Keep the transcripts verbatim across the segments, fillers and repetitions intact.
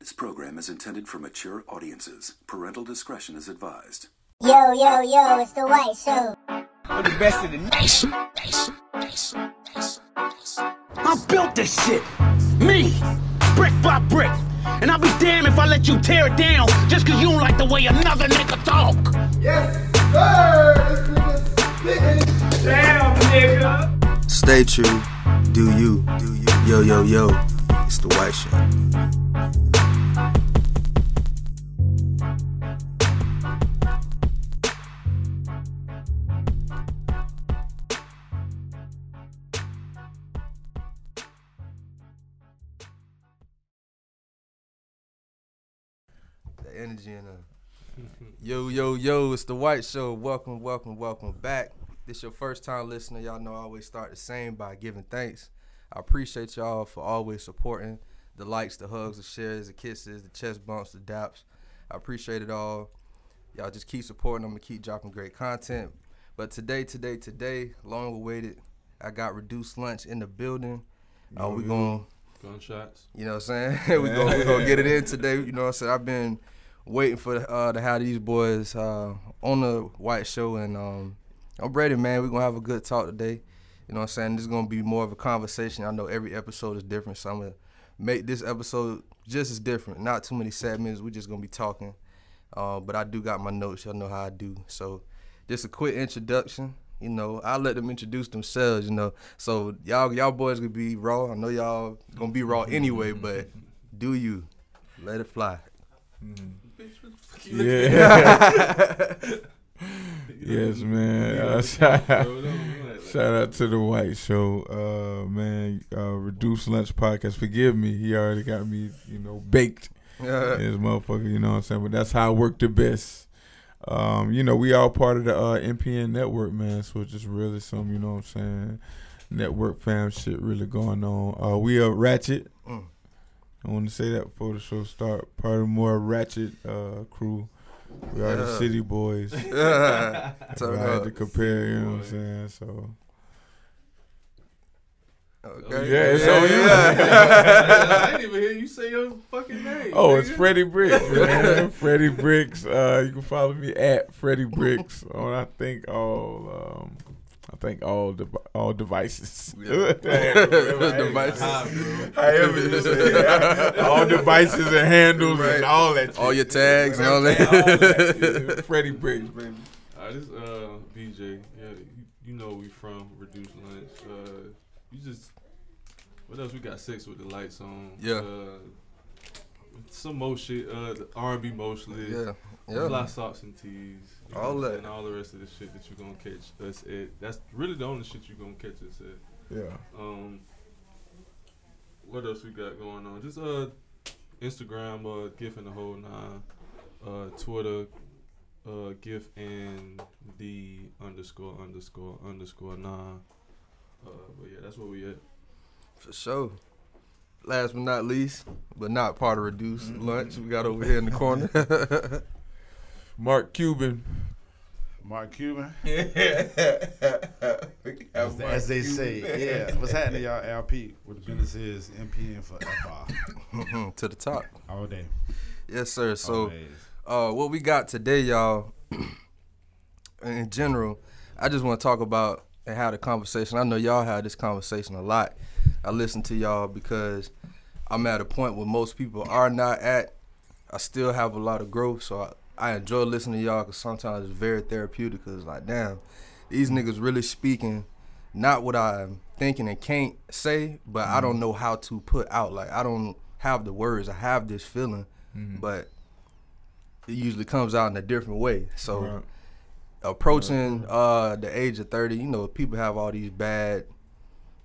This program is intended for mature audiences. Parental discretion is advised. Yo, yo, yo, it's the White Show. I'm the best in the nation. nation, nation, nation, nation. I built this shit. Me. Brick by brick. And I'll be damned if I let you tear it down just because you don't like the way another nigga talk. Yes, sir. This nigga's down, nigga. Stay true. Do you. Do you. Yo, yo, yo. It's the White Show. Energy in a yo yo yo, it's the White Show. Welcome, welcome, welcome back. This your first time listener. Y'all know I always start the same by giving thanks. I appreciate y'all for always supporting the likes, the hugs, the shares, the kisses, the chest bumps, the daps. I appreciate it all. Y'all just keep supporting. I'm gonna keep dropping great content. But today, today, today, long awaited. I got Reduced Lunch in the building. Uh, we gonna gunshots. You know what I'm saying? we gonna we gonna get it in today. You know what I'm saying? I've been waiting for uh, to have these boys uh, on the White Show, and um, I'm ready, man. We're going to have a good talk today. You know what I'm saying? This is going to be more of a conversation. I know every episode is different, so I'm going to make this episode just as different. Not too many segments. We're just going to be talking. Uh, but I do got my notes. Y'all know how I do. So just a quick introduction. You know, I let them introduce themselves, you know. So y'all y'all boys going to be raw. I know y'all going to be raw anyway, but do you. Let it fly. Mm. Yeah. Yes, man. Shout out to the White Show, uh, man. Uh, Reduced Lunch Podcast. Forgive me, he already got me, you know, baked. Yeah. His motherfucker, you know what I'm saying. But that's how I work the best. Um, you know, we all part of the uh, N P N network, man. So it's just really some, you know what I'm saying, network fam shit really going on. Uh, we are ratchet. Mm. I want to say that before the show start. Part of the more ratchet uh, crew. We are yeah. the city boys. Yeah. I had to compare, you know what I'm saying? So. Okay. Yeah, it's on you. I didn't even hear you say your fucking name. Oh, nigga. It's Freddie Bricks, man. Freddie Bricks. Uh, you can follow me at Freddie Bricks on I think all. Um, I think all de- all devices. Yeah. devices. all devices and handles right. and all that. All shit. Your tags and all that. that. Freddie Briggs, baby. Uh, this uh, B J. Yeah, you know we from Reduced Lunch. Uh, you just what else? We got sex with the lights on. Yeah. Uh, some more shit. Uh, the R and B mostly. Yeah. Yeah. Fly socks and tees. You all know, that. And all the rest of the shit that you're going to catch us at. That's really the only shit you're going to catch us at. Yeah. Um, what else we got going on? Just uh, Instagram, uh, GIF and the whole nine. Uh, Twitter, uh, GIF and the underscore, underscore, underscore nine. Uh, but yeah, that's where we at. For sure. Last but not least, but not part of Reduced mm-hmm. Lunch, we got over here in the corner. Mark Cuban. Mark Cuban? Yeah. as, Mark as they Cuban. Say, yeah. What's happening, y'all? L P. What the business is, N P N forever. To the top. All day. Yes, sir. So uh, what we got today, y'all, in general, I just want to talk about and have the conversation. I know y'all had this conversation a lot. I listen to y'all because I'm at a point where most people are not at. I still have a lot of growth, so I I enjoy listening to y'all because sometimes it's very therapeutic because it's like, damn, these niggas really speaking not what I'm thinking and can't say, but mm-hmm. I don't know how to put out. Like, I don't have the words. I have this feeling, mm-hmm. but it usually comes out in a different way. So right. approaching right. uh, the age of thirty, you know, people have all these bad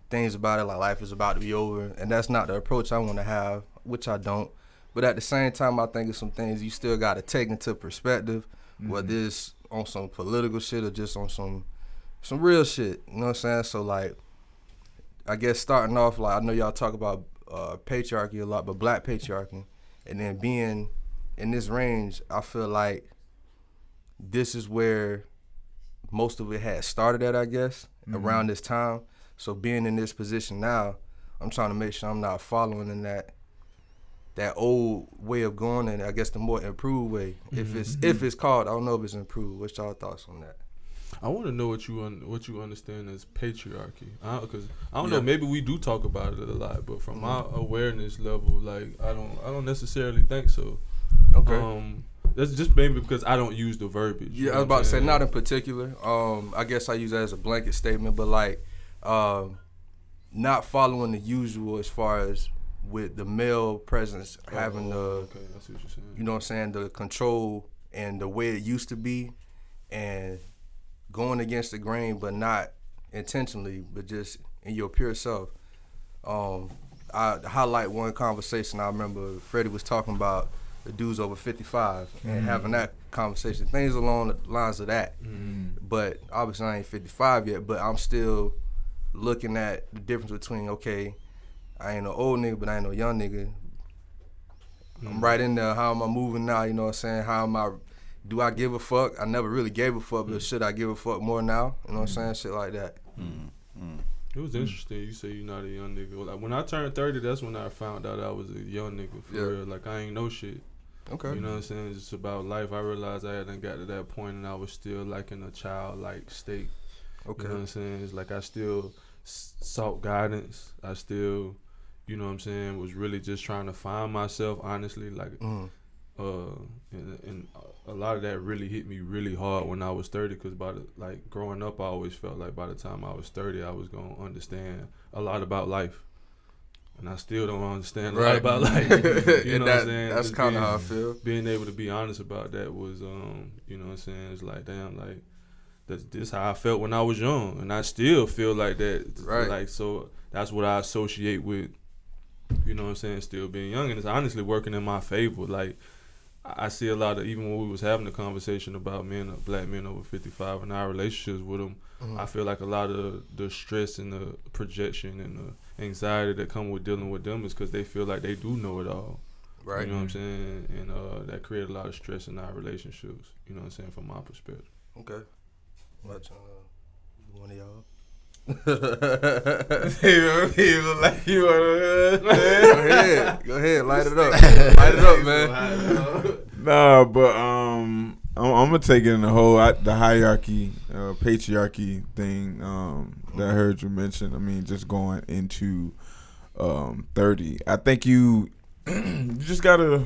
things about it, like life is about to be over, and that's not the approach I want to have, which I don't. But at the same time, I think it's some things you still got to take into perspective, mm-hmm. whether it's on some political shit or just on some some real shit. You know what I'm saying? So, like, I guess starting off, like, I know y'all talk about uh, patriarchy a lot, but black patriarchy. And then being in this range, I feel like this is where most of it had started at, I guess, mm-hmm. around this time. So being in this position now, I'm trying to make sure I'm not following in that that old way of going, and I guess the more improved way, mm-hmm. if it's if it's called. I don't know if it's improved. What's y'all thoughts on that? I want to know what you un- what you understand as patriarchy, because I, I don't yeah. know. Maybe we do talk about it a lot, but from mm-hmm. my awareness level, like I don't I don't necessarily think so. Okay, um, that's just maybe because I don't use the verbiage. Yeah, I was about to say not in particular. Um, I guess I use that as a blanket statement, but like, um, not following the usual as far as. With the male presence having oh, the, okay. I see what you're saying. You know what I'm saying, the control and the way it used to be, and going against the grain, but not intentionally, but just in your pure self. Um, I highlight one conversation I remember Freddie was talking about the dudes over fifty-five mm-hmm. and having that conversation, things along the lines of that. Mm-hmm. But obviously I ain't fifty-five yet, but I'm still looking at the difference between, okay, I ain't no old nigga, but I ain't no young nigga. Mm. I'm right in there. How am I moving now? You know what I'm saying? How am I, do I give a fuck? I never really gave a fuck, but mm. should I give a fuck more now? You know what mm. I'm saying? Shit like that. Mm. Mm. It was interesting. You say you're not a young nigga. Like, when I turned thirty, that's when I found out I was a young nigga. For yeah. real. Like, I ain't no shit. Okay. You know what I'm saying? It's just about life. I realized I hadn't got to that point, and I was still, like, in a childlike state. Okay. You know what I'm saying? It's like I still s- sought guidance. I still... You know what I'm saying? Was really just trying to find myself, honestly. Like, mm. uh, and, and a lot of that really hit me really hard when I was thirty. Cause by the, like growing up, I always felt like by the time I was thirty, I was gonna understand a lot about life, and I still don't understand a right. lot about life. You know that, what I'm saying? That's kind of how I feel. Being able to be honest about that was, um, you know what I'm saying? It's like, damn, like that's this how I felt when I was young, and I still feel like that. Right. Like so, that's what I associate with. You know what I'm saying? Still being young, and it's honestly working in my favor. Like, I see a lot of, even when we was having the conversation about men, black men over fifty-five and our relationships with them, mm-hmm. I feel like a lot of the stress and the projection and the anxiety that come with dealing with them is because they feel like they do know it all. Right. You know what I'm saying? And uh, that created a lot of stress in our relationships, you know what I'm saying, from my perspective. Okay. Watch uh, one of y'all. Go ahead, go ahead, light it up, light it up, man. Nah, but um, I'm, I'm gonna take it in the whole I, the hierarchy, uh, patriarchy thing um, that I heard you mention. I mean, just going into um, thirty, I think you, you just gotta,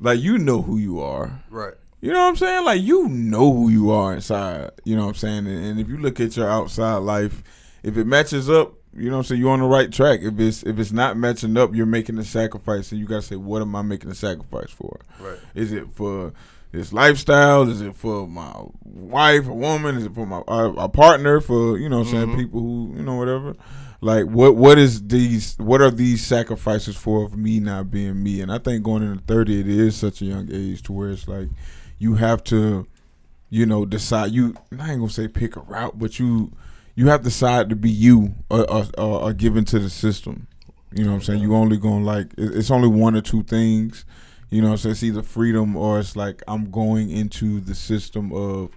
like, you know who you are, right? You know what I'm saying? Like, you know who you are inside. You know what I'm saying? And, and if you look at your outside life, if it matches up, you know what I'm saying, you're on the right track. If it's if it's not matching up, you're making a sacrifice. And you got to say, what am I making a sacrifice for? Right. Is it for this lifestyle? Is it for my wife, a woman? Is it for my uh, a partner? For, you know what I'm mm-hmm. saying, people who, you know, whatever. Like, what what is these? What are these sacrifices for of me not being me? And I think going into thirty, it is such a young age to where it's like, you have to, you know, decide. You, I ain't gonna say pick a route, but you, you have to decide to be you, or, or, or give into the system. You know what I'm saying? You only gonna like, it's only one or two things. You know what I'm saying? It's either freedom or it's like I'm going into the system of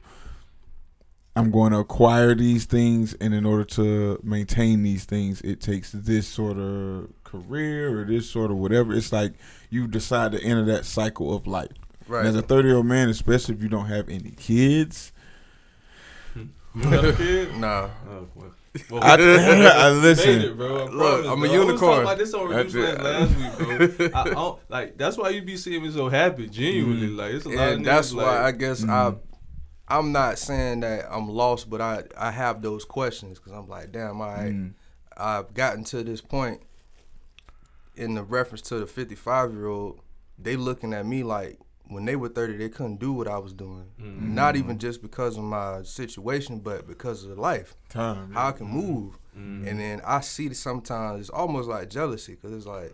I'm going to acquire these things, and in order to maintain these things, it takes this sort of career or this sort of whatever. It's like you decide to enter that cycle of life. Right. As a thirty-year-old man, especially if you don't have any kids. You got a kid? Nah. Oh, well. Well, I, I, I listen. It, bro. I Look, promise, I'm bro. a unicorn. I was talking about this on Reduced Lunch last week, bro. I, I, like, that's why you be seeing me so happy, genuinely. Mm-hmm. Like, it's a lot and of that's why like, I guess mm-hmm. I, I'm not saying that I'm lost, but I, I have those questions because I'm like, damn, I, mm-hmm. I've gotten to this point in the reference to the fifty-five-year-old, they looking at me like, when they were thirty, they couldn't do what I was doing. Mm-hmm. Not even just because of my situation, but because of life. Time. How I can move. Mm-hmm. And then I see it sometimes, it's almost like jealousy, because it's like,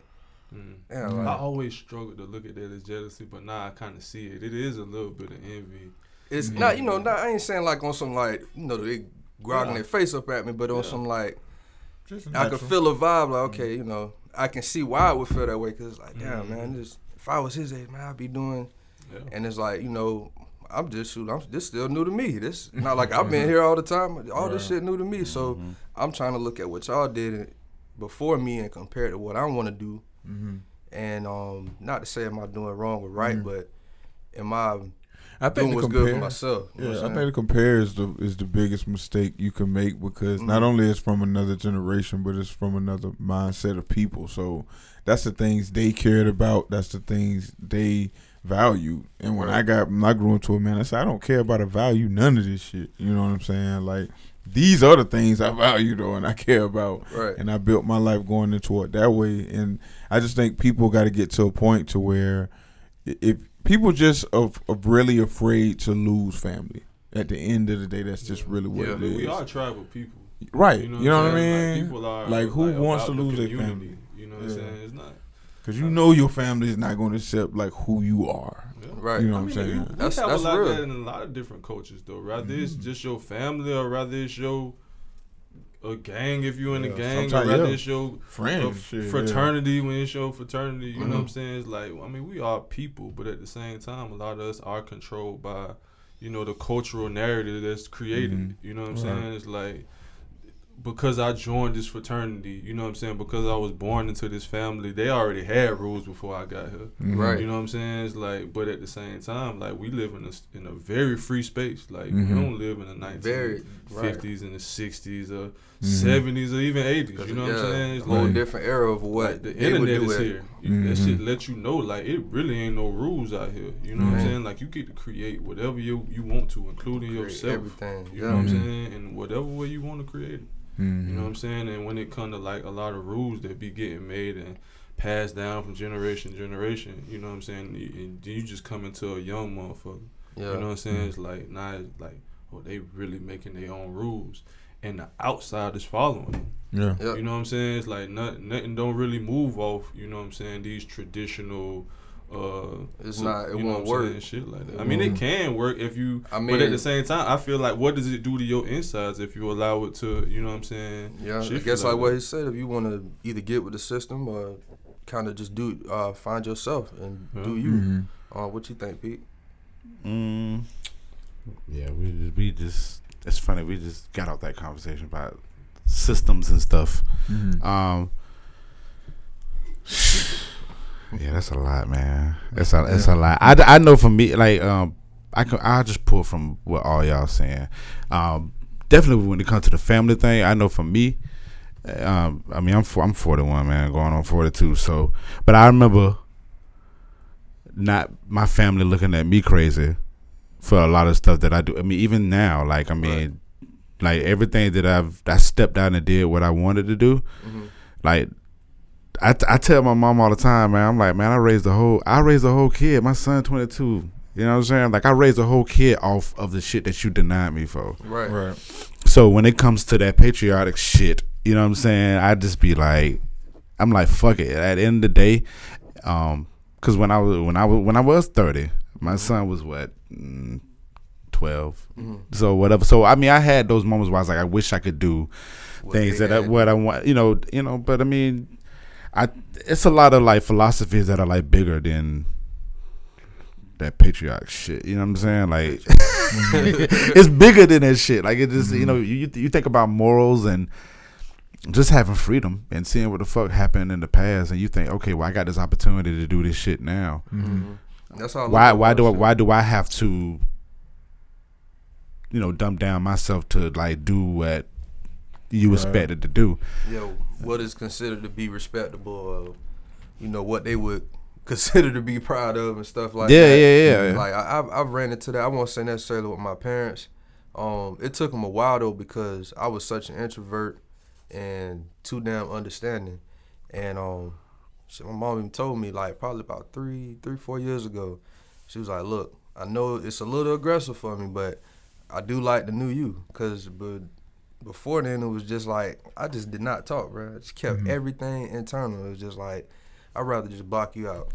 mm. damn, like, I always struggle to look at that as jealousy, but now I kind of see it. It is a little bit of envy. It's mm-hmm. not, you know, not, I ain't saying like on some like, you know, they grinding yeah. their face up at me, but on yeah. some like, just I can feel a vibe, like, okay, mm-hmm. you know, I can see why I would feel that way, because it's like, damn, mm-hmm. man, just, if I was his age, man, I'd be doing... Yeah. And it's like, you know, I'm just shoot. I'm this still new to me. This not like I've been here all the time. All this shit new to me. So mm-hmm. I'm trying to look at what y'all did before me and compare it to what I want to do, mm-hmm. And um, not to say am I doing wrong or right, mm-hmm. but am I, I think doing what's compare, good for myself? You yeah, know what I think the compare is the, is the biggest mistake you can make, because mm-hmm. not only it's from another generation, but it's from another mindset of people. So that's the things they cared about. That's the things they valued. And when right. I got, when I grew into it, man, I said, I don't care about a value, none of this shit. You know what I'm saying? Like, these are the things I value, though, and I care about. Right. And I built my life going into it that way. And I just think people got to get to a point to where if people just are, are really afraid to lose family. At the end of the day, that's just really what yeah, it I mean, is. We are tribal people. Right. You know what, you know what I mean? Like, people are, like who like, wants to lose their family? You know what yeah. I'm saying? It's not. Because you know your family is not going to accept, like, who you are. Yeah. Right. You know I what mean, I'm saying? You, that's, we have that's a lot real. Of that in a lot of different cultures, though. Rather mm-hmm. it's just your family, or rather it's your a gang if you're in yeah, a gang, or rather yeah. it's your friends, shit, fraternity yeah. when it's your fraternity. You mm-hmm. know what I'm saying? It's like, I mean, we are people, but at the same time, a lot of us are controlled by, you know, the cultural narrative that's created. Mm-hmm. You know what I'm right. saying? It's like, because I joined this fraternity, you know what I'm saying, because I was born into this family, they already had rules before I got here. Right. You know what I'm saying? It's like, but at the same time, like, we live in a, in a very free space. Like, mm-hmm. we don't live in the nineteen fifties very, right. and the sixties or mm-hmm. seventies or even eighties. You know yeah, what I'm saying? It's a whole like, different era of what like, the internet is here. Mm-hmm. That shit let you know, like, it really ain't no rules out here. You know mm-hmm. what I'm saying? Like, you get to create whatever you, you want to, including create yourself. Everything. You yeah. know mm-hmm. what I'm saying? And whatever way you want to create it. Mm-hmm. You know what I'm saying? And when it comes to, like, a lot of rules that be getting made and passed down from generation to generation, you know what I'm saying? And you just come into a young motherfucker. Yeah. You know what I'm saying? Mm-hmm. It's like, now nah, it's like, oh, they really making their own rules. And the outside is following them. Yeah. Yep. You know what I'm saying? It's like nothing, nothing don't really move off, you know what I'm saying, these traditional Uh, it's not. It won't work. And shit like that. I mean, it can work if you. I mean, but at the same time, I feel like, what does it do to your insides if you allow it to? You know what I'm saying? Yeah. I guess like what he said. If you want to either get with the system or kind of just do, uh, find yourself and yeah. do you. Mm-hmm. Uh, what you think, Pete? Mm. Yeah, we just, we just. It's funny. We just got out that conversation about systems and stuff. Mm-hmm. Um. Yeah, that's a lot, man. That's a that's yeah. a lot. I, I know for me, like um, I can I just pull from what all y'all saying. Um, definitely when it comes to the family thing, I know for me, um, I mean I'm I'm forty-one, man, going on forty-two. So, but I remember not my family looking at me crazy for a lot of stuff that I do. I mean, even now, like I mean, right. like everything that I've I stepped out and did what I wanted to do, mm-hmm. like. I, t- I tell my mom all the time, man. I'm like, man, I raised a whole, I raised a whole kid. My son, twenty-two. You know what I'm saying? Like, I raised a whole kid off of the shit that you denied me for. Right. Right. So when it comes to that patriotic shit, you know what I'm saying? I just be like, I'm like, fuck it. At the end of the day, um, because when I was when I was when I was thirty, my mm-hmm. son was what, mm, twelve. Mm-hmm. So whatever. So I mean, I had those moments where I was like, I wish I could do what things that I, what I want. You know. You know. But I mean. I, it's a lot of like philosophies that are like bigger than that patriarch shit. You know what I'm saying? Like, it's bigger than that shit. Like, it just mm-hmm. you know you you think about morals and just having freedom and seeing what the fuck happened in the past, and you think, okay, well, I got this opportunity to do this shit now. Mm-hmm. That's how. Why why do I, why do I have to you know dumb down myself to like do what you right. expected to do? Yo, what is considered to be respectable, uh, you know, what they would consider to be proud of and stuff like yeah, that. Yeah, yeah, yeah. Like, I, I've, I've ran into that. I won't say necessarily with my parents. Um, it took them a while, though, because I was such an introvert and too damn understanding. And um, she, my mom even told me, like, probably about three, three, four years ago, she was like, look, I know it's a little aggressive for me, but I do like the new you, because, but, before then, it was just like, I just did not talk, bro. I just kept mm-hmm. everything internal. It was just like, I'd rather just block you out.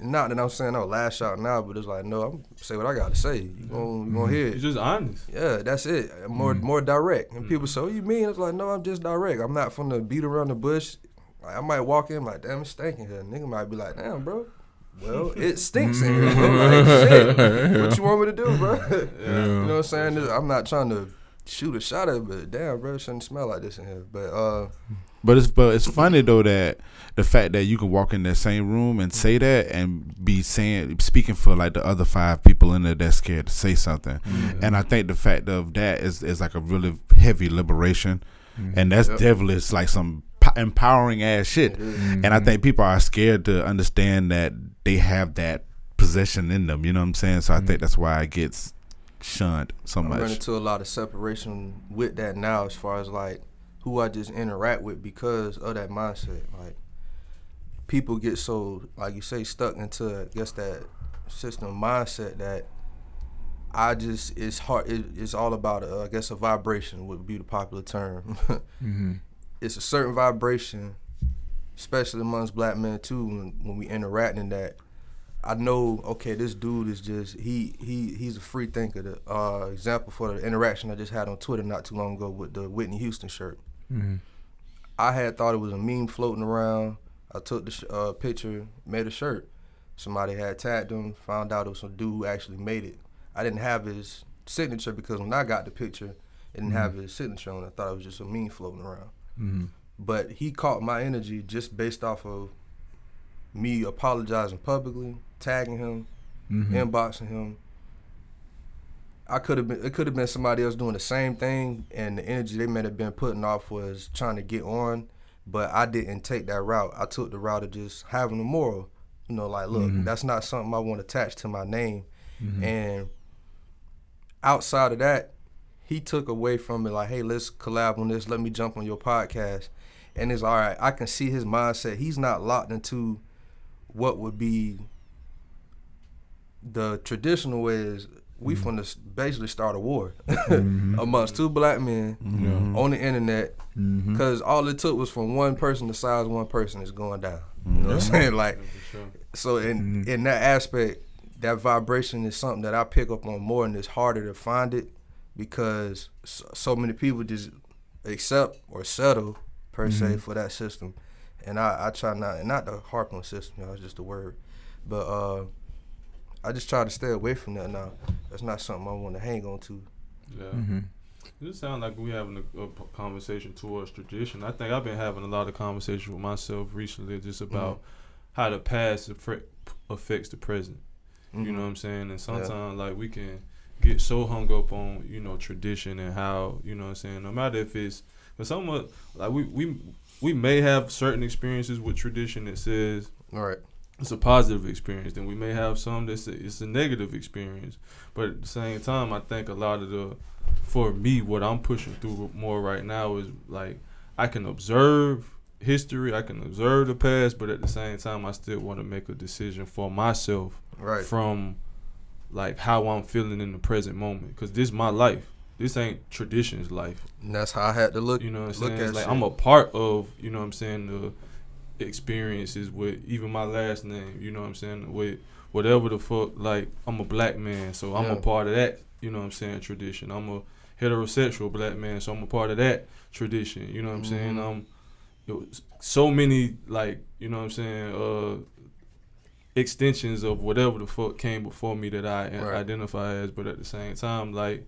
Not that I'm saying I'll lash out now, but it's like, no, I'm say what I got to say. You gon' you gon' hear it. You're just honest. Yeah, that's it. More mm-hmm. more direct. And mm-hmm. people say, what you mean? It's like, no, I'm just direct. I'm not finna beat around the bush. Like, I might walk in like, damn, it's stinking here. Nigga might be like, damn, bro. Well, it stinks in here. Like, shit, what you want me to do, bro? Yeah. You know what I'm saying? I'm not trying to shoot a shot at, but damn, bro, it shouldn't smell like this in here. But uh, but it's but it's funny though that the fact that you can walk in that same room and say that and be saying speaking for like the other five people in there that's scared to say something, yeah. And I think the fact of that is is like a really heavy liberation, mm-hmm. and that's yep. devilish, like some empowering ass shit, mm-hmm. and I think people are scared to understand that they have that possession in them. You know what I'm saying? So mm-hmm. I think that's why it gets shunned so much. I run into a lot of separation with that now, as far as like who I just interact with because of that mindset. Like people get so, like you say, stuck into, I guess, that system mindset that I just it's hard. It, it's all about, a, I guess, a vibration would be the popular term. mm-hmm. It's a certain vibration, especially amongst black men too. When, when we interact in that, I know, okay, this dude is just he he he's a free thinker. The uh, example for the interaction I just had on Twitter not too long ago with the Whitney Houston shirt. Mm-hmm. I had thought it was a meme floating around. I took the sh- uh, picture, made a shirt. Somebody had tagged them. Found out it was some dude who actually made it. I didn't have his signature because when I got the picture, it didn't mm-hmm. have his signature on. I thought it was just a meme floating around. Mm-hmm. But he caught my energy just based off of me apologizing publicly, tagging him, mm-hmm. inboxing him. I could have been. It could have been somebody else doing the same thing, and the energy they may have been putting off was trying to get on. But I didn't take that route. I took the route of just having a moral. You know, like, look, mm-hmm. that's not something I want attached to my name. Mm-hmm. And outside of that, he took away from it like, hey, let's collab on this. Let me jump on your podcast. And it's all right. I can see his mindset. He's not locked into what would be the traditional ways. We mm-hmm. finna basically start a war mm-hmm. amongst two black men mm-hmm. on the internet because mm-hmm. all it took was from one person to size one person is going down. Mm-hmm. You know what I'm saying? Like, sure. So in, mm-hmm. in that aspect, that vibration is something that I pick up on more, and it's harder to find it. Because so many people just accept or settle, per mm-hmm. se, for that system. And I, I try not, and not the harp on system, you know, it's just a word. But uh, I just try to stay away from that now. That's not something I want to hang on to. Yeah. Mm-hmm. It sounds like we're having a, a conversation towards tradition. I think I've been having a lot of conversations with myself recently just about mm-hmm. how the past affre- affects the present. Mm-hmm. You know what I'm saying? And sometimes, yeah. like, we can get so hung up on, you know, tradition and how, you know what I'm saying, no matter if it's, but someone, like, we, we we may have certain experiences with tradition that says, all right, it's a positive experience, then we may have some that say it's a negative experience. But at the same time, I think a lot of the, for me, what I'm pushing through more right now is, like, I can observe history, I can observe the past, but at the same time, I still want to make a decision for myself right. from like how I'm feeling in the present moment, because this is my life. This ain't tradition's life. And that's how I had to look. You know what I'm saying? It's like shit. I'm a part of, you know what I'm saying, the experiences with even my last name, you know what I'm saying, with whatever the fuck, like I'm a black man, so I'm yeah. a part of that, you know what I'm saying, tradition. I'm a heterosexual black man, so I'm a part of that tradition, you know what I'm mm-hmm. saying? Um, it was so many, like, you know what I'm saying, uh, extensions of whatever the fuck came before me that I right. identify as, but at the same time, like,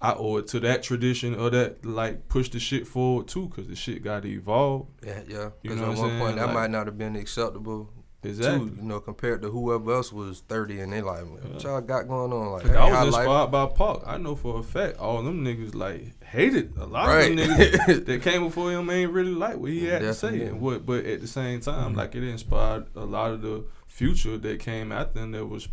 I owe it to that tradition or that, like, push the shit forward too, because the shit got to evolve. Yeah, yeah. Because at one saying? point, that like, might not have been acceptable. Exactly. Too, you know, compared to whoever else was thirty and they like, what yeah. y'all got going on? Like, I was inspired life. by Pac. I know for a fact all them niggas, like, hated a lot right. of them niggas that came before him ain't really like what he had Definitely. to say. And what, but at the same time, mm-hmm. like, it inspired a lot of the future that came after them that was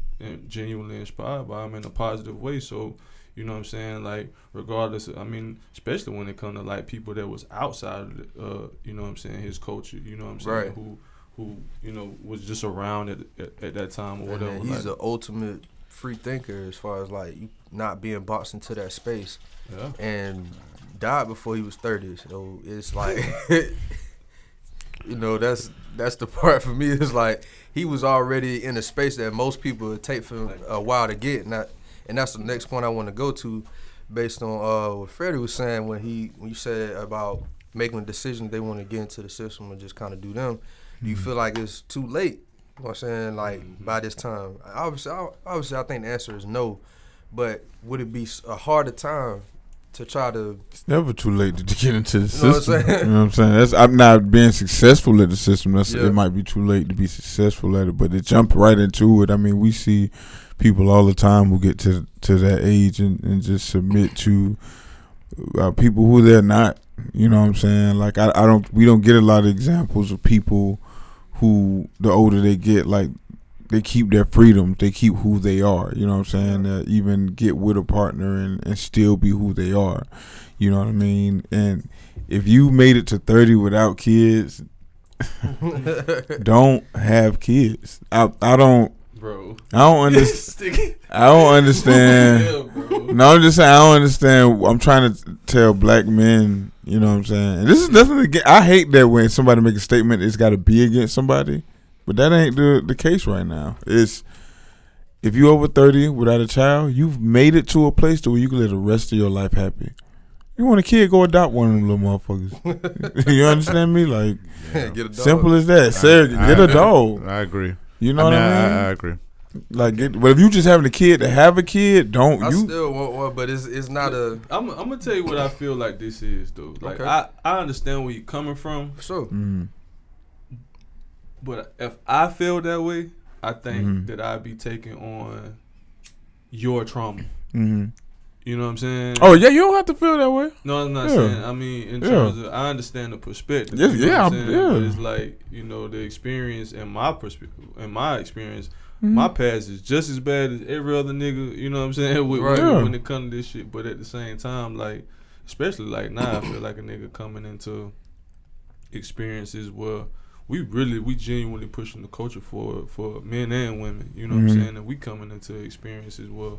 genuinely inspired by him in a positive way. So, you know what I'm saying? Like, regardless of, I mean, especially when it comes to, like, people that was outside of, the, uh, you know what I'm saying, his culture, you know what I'm saying, right. who, who, you know, was just around at at, at that time or and whatever. He's the like, ultimate free thinker as far as, like, not being boxed into that space. Yeah. And died before he was thirty. So it's like, you know, that's that's the part for me. Is like, he was already in a space that most people would take for a while to get. And, I, and that's the next point I want to go to based on uh, what Freddie was saying when he when you said about making a decision they want to get into the system and just kind of do them. You mm-hmm. feel like it's too late, you know what I'm saying, like, mm-hmm. by this time? Obviously I, obviously, I think the answer is no, but would it be a harder time to try to. It's never too late to get into the system. You know what I'm saying? You know what I'm saying? That's, I'm not being successful at the system. That's, yeah. It might be too late to be successful at it, but to jump right into it. I mean, we see people all the time who get to to that age and, and just submit to uh, people who they're not. You know what I'm saying? Like I, I don't. We don't get a lot of examples of people who the older they get, like they keep their freedom, they keep who they are. You know what I'm saying? Uh, even get with a partner and, and still be who they are. You know what I mean? And if you made it to thirty without kids, don't have kids. I I don't. Bro, I don't understand. I don't understand. Hell, no, I'm just saying I don't understand. I'm trying to tell black men, you know what I'm saying. And this is definitely. I hate that when somebody make a statement, it's got to be against somebody, but that ain't the the case right now. It's if you over thirty without a child, you've made it to a place to where you can live the rest of your life happy. You want a kid, go adopt one of them little motherfuckers. You understand me? Like, yeah, get a dog. Simple as that. Seriously, get a dog. I agree. You know I mean, what I mean? I, I agree. Like, it, but if you just having a kid to have a kid, don't I you? I still want one, but it's it's not a. I'm I'm gonna tell you what I feel like this is, though. Like, okay. I I understand where you're coming from. Sure. Mm-hmm. But if I feel that way, I think mm-hmm. that I'd be taking on your trauma. Mm-hmm. You know what I'm saying? Oh yeah, you don't have to feel that way. No, I'm not yeah. saying. I mean, in terms yeah. of, I understand the perspective. Yeah, you know yeah, what I'm saying? yeah. But it's like, you know, the experience and my perspective and my experience, mm-hmm. my past is just as bad as every other nigga. You know what I'm saying? With, right. yeah. When it comes to this shit, but at the same time, like, especially like now, I feel like a nigga coming into experiences where we really, we genuinely pushing the culture forward for men and women. You know mm-hmm. what I'm saying? And we coming into experiences where,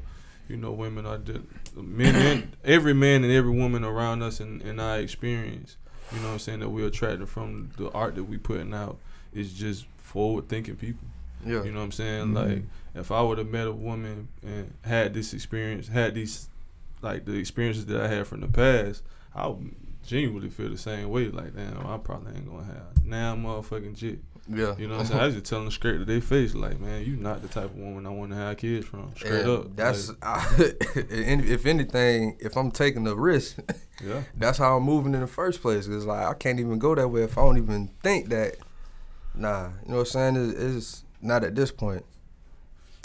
you know, women are de- men and every man and every woman around us and, and our experience, you know what I'm saying, that we're attracted from the art that we putting out is just forward thinking people. Yeah. You know what I'm saying? Mm-hmm. Like, if I would have met a woman and had this experience, had these, like, the experiences that I had from the past, I would genuinely feel the same way. Like, damn, I probably ain't gonna have now motherfucking jit. Yeah. You know what I'm saying? I was just telling them straight to their face, like, man, you not the type of woman I want to have kids from. Straight and up. That's, like, I, if anything, if I'm taking the risk, yeah. that's how I'm moving in the first place. Because, like, I can't even go that way if I don't even think that, nah, you know what I'm saying? It's, it's not at this point.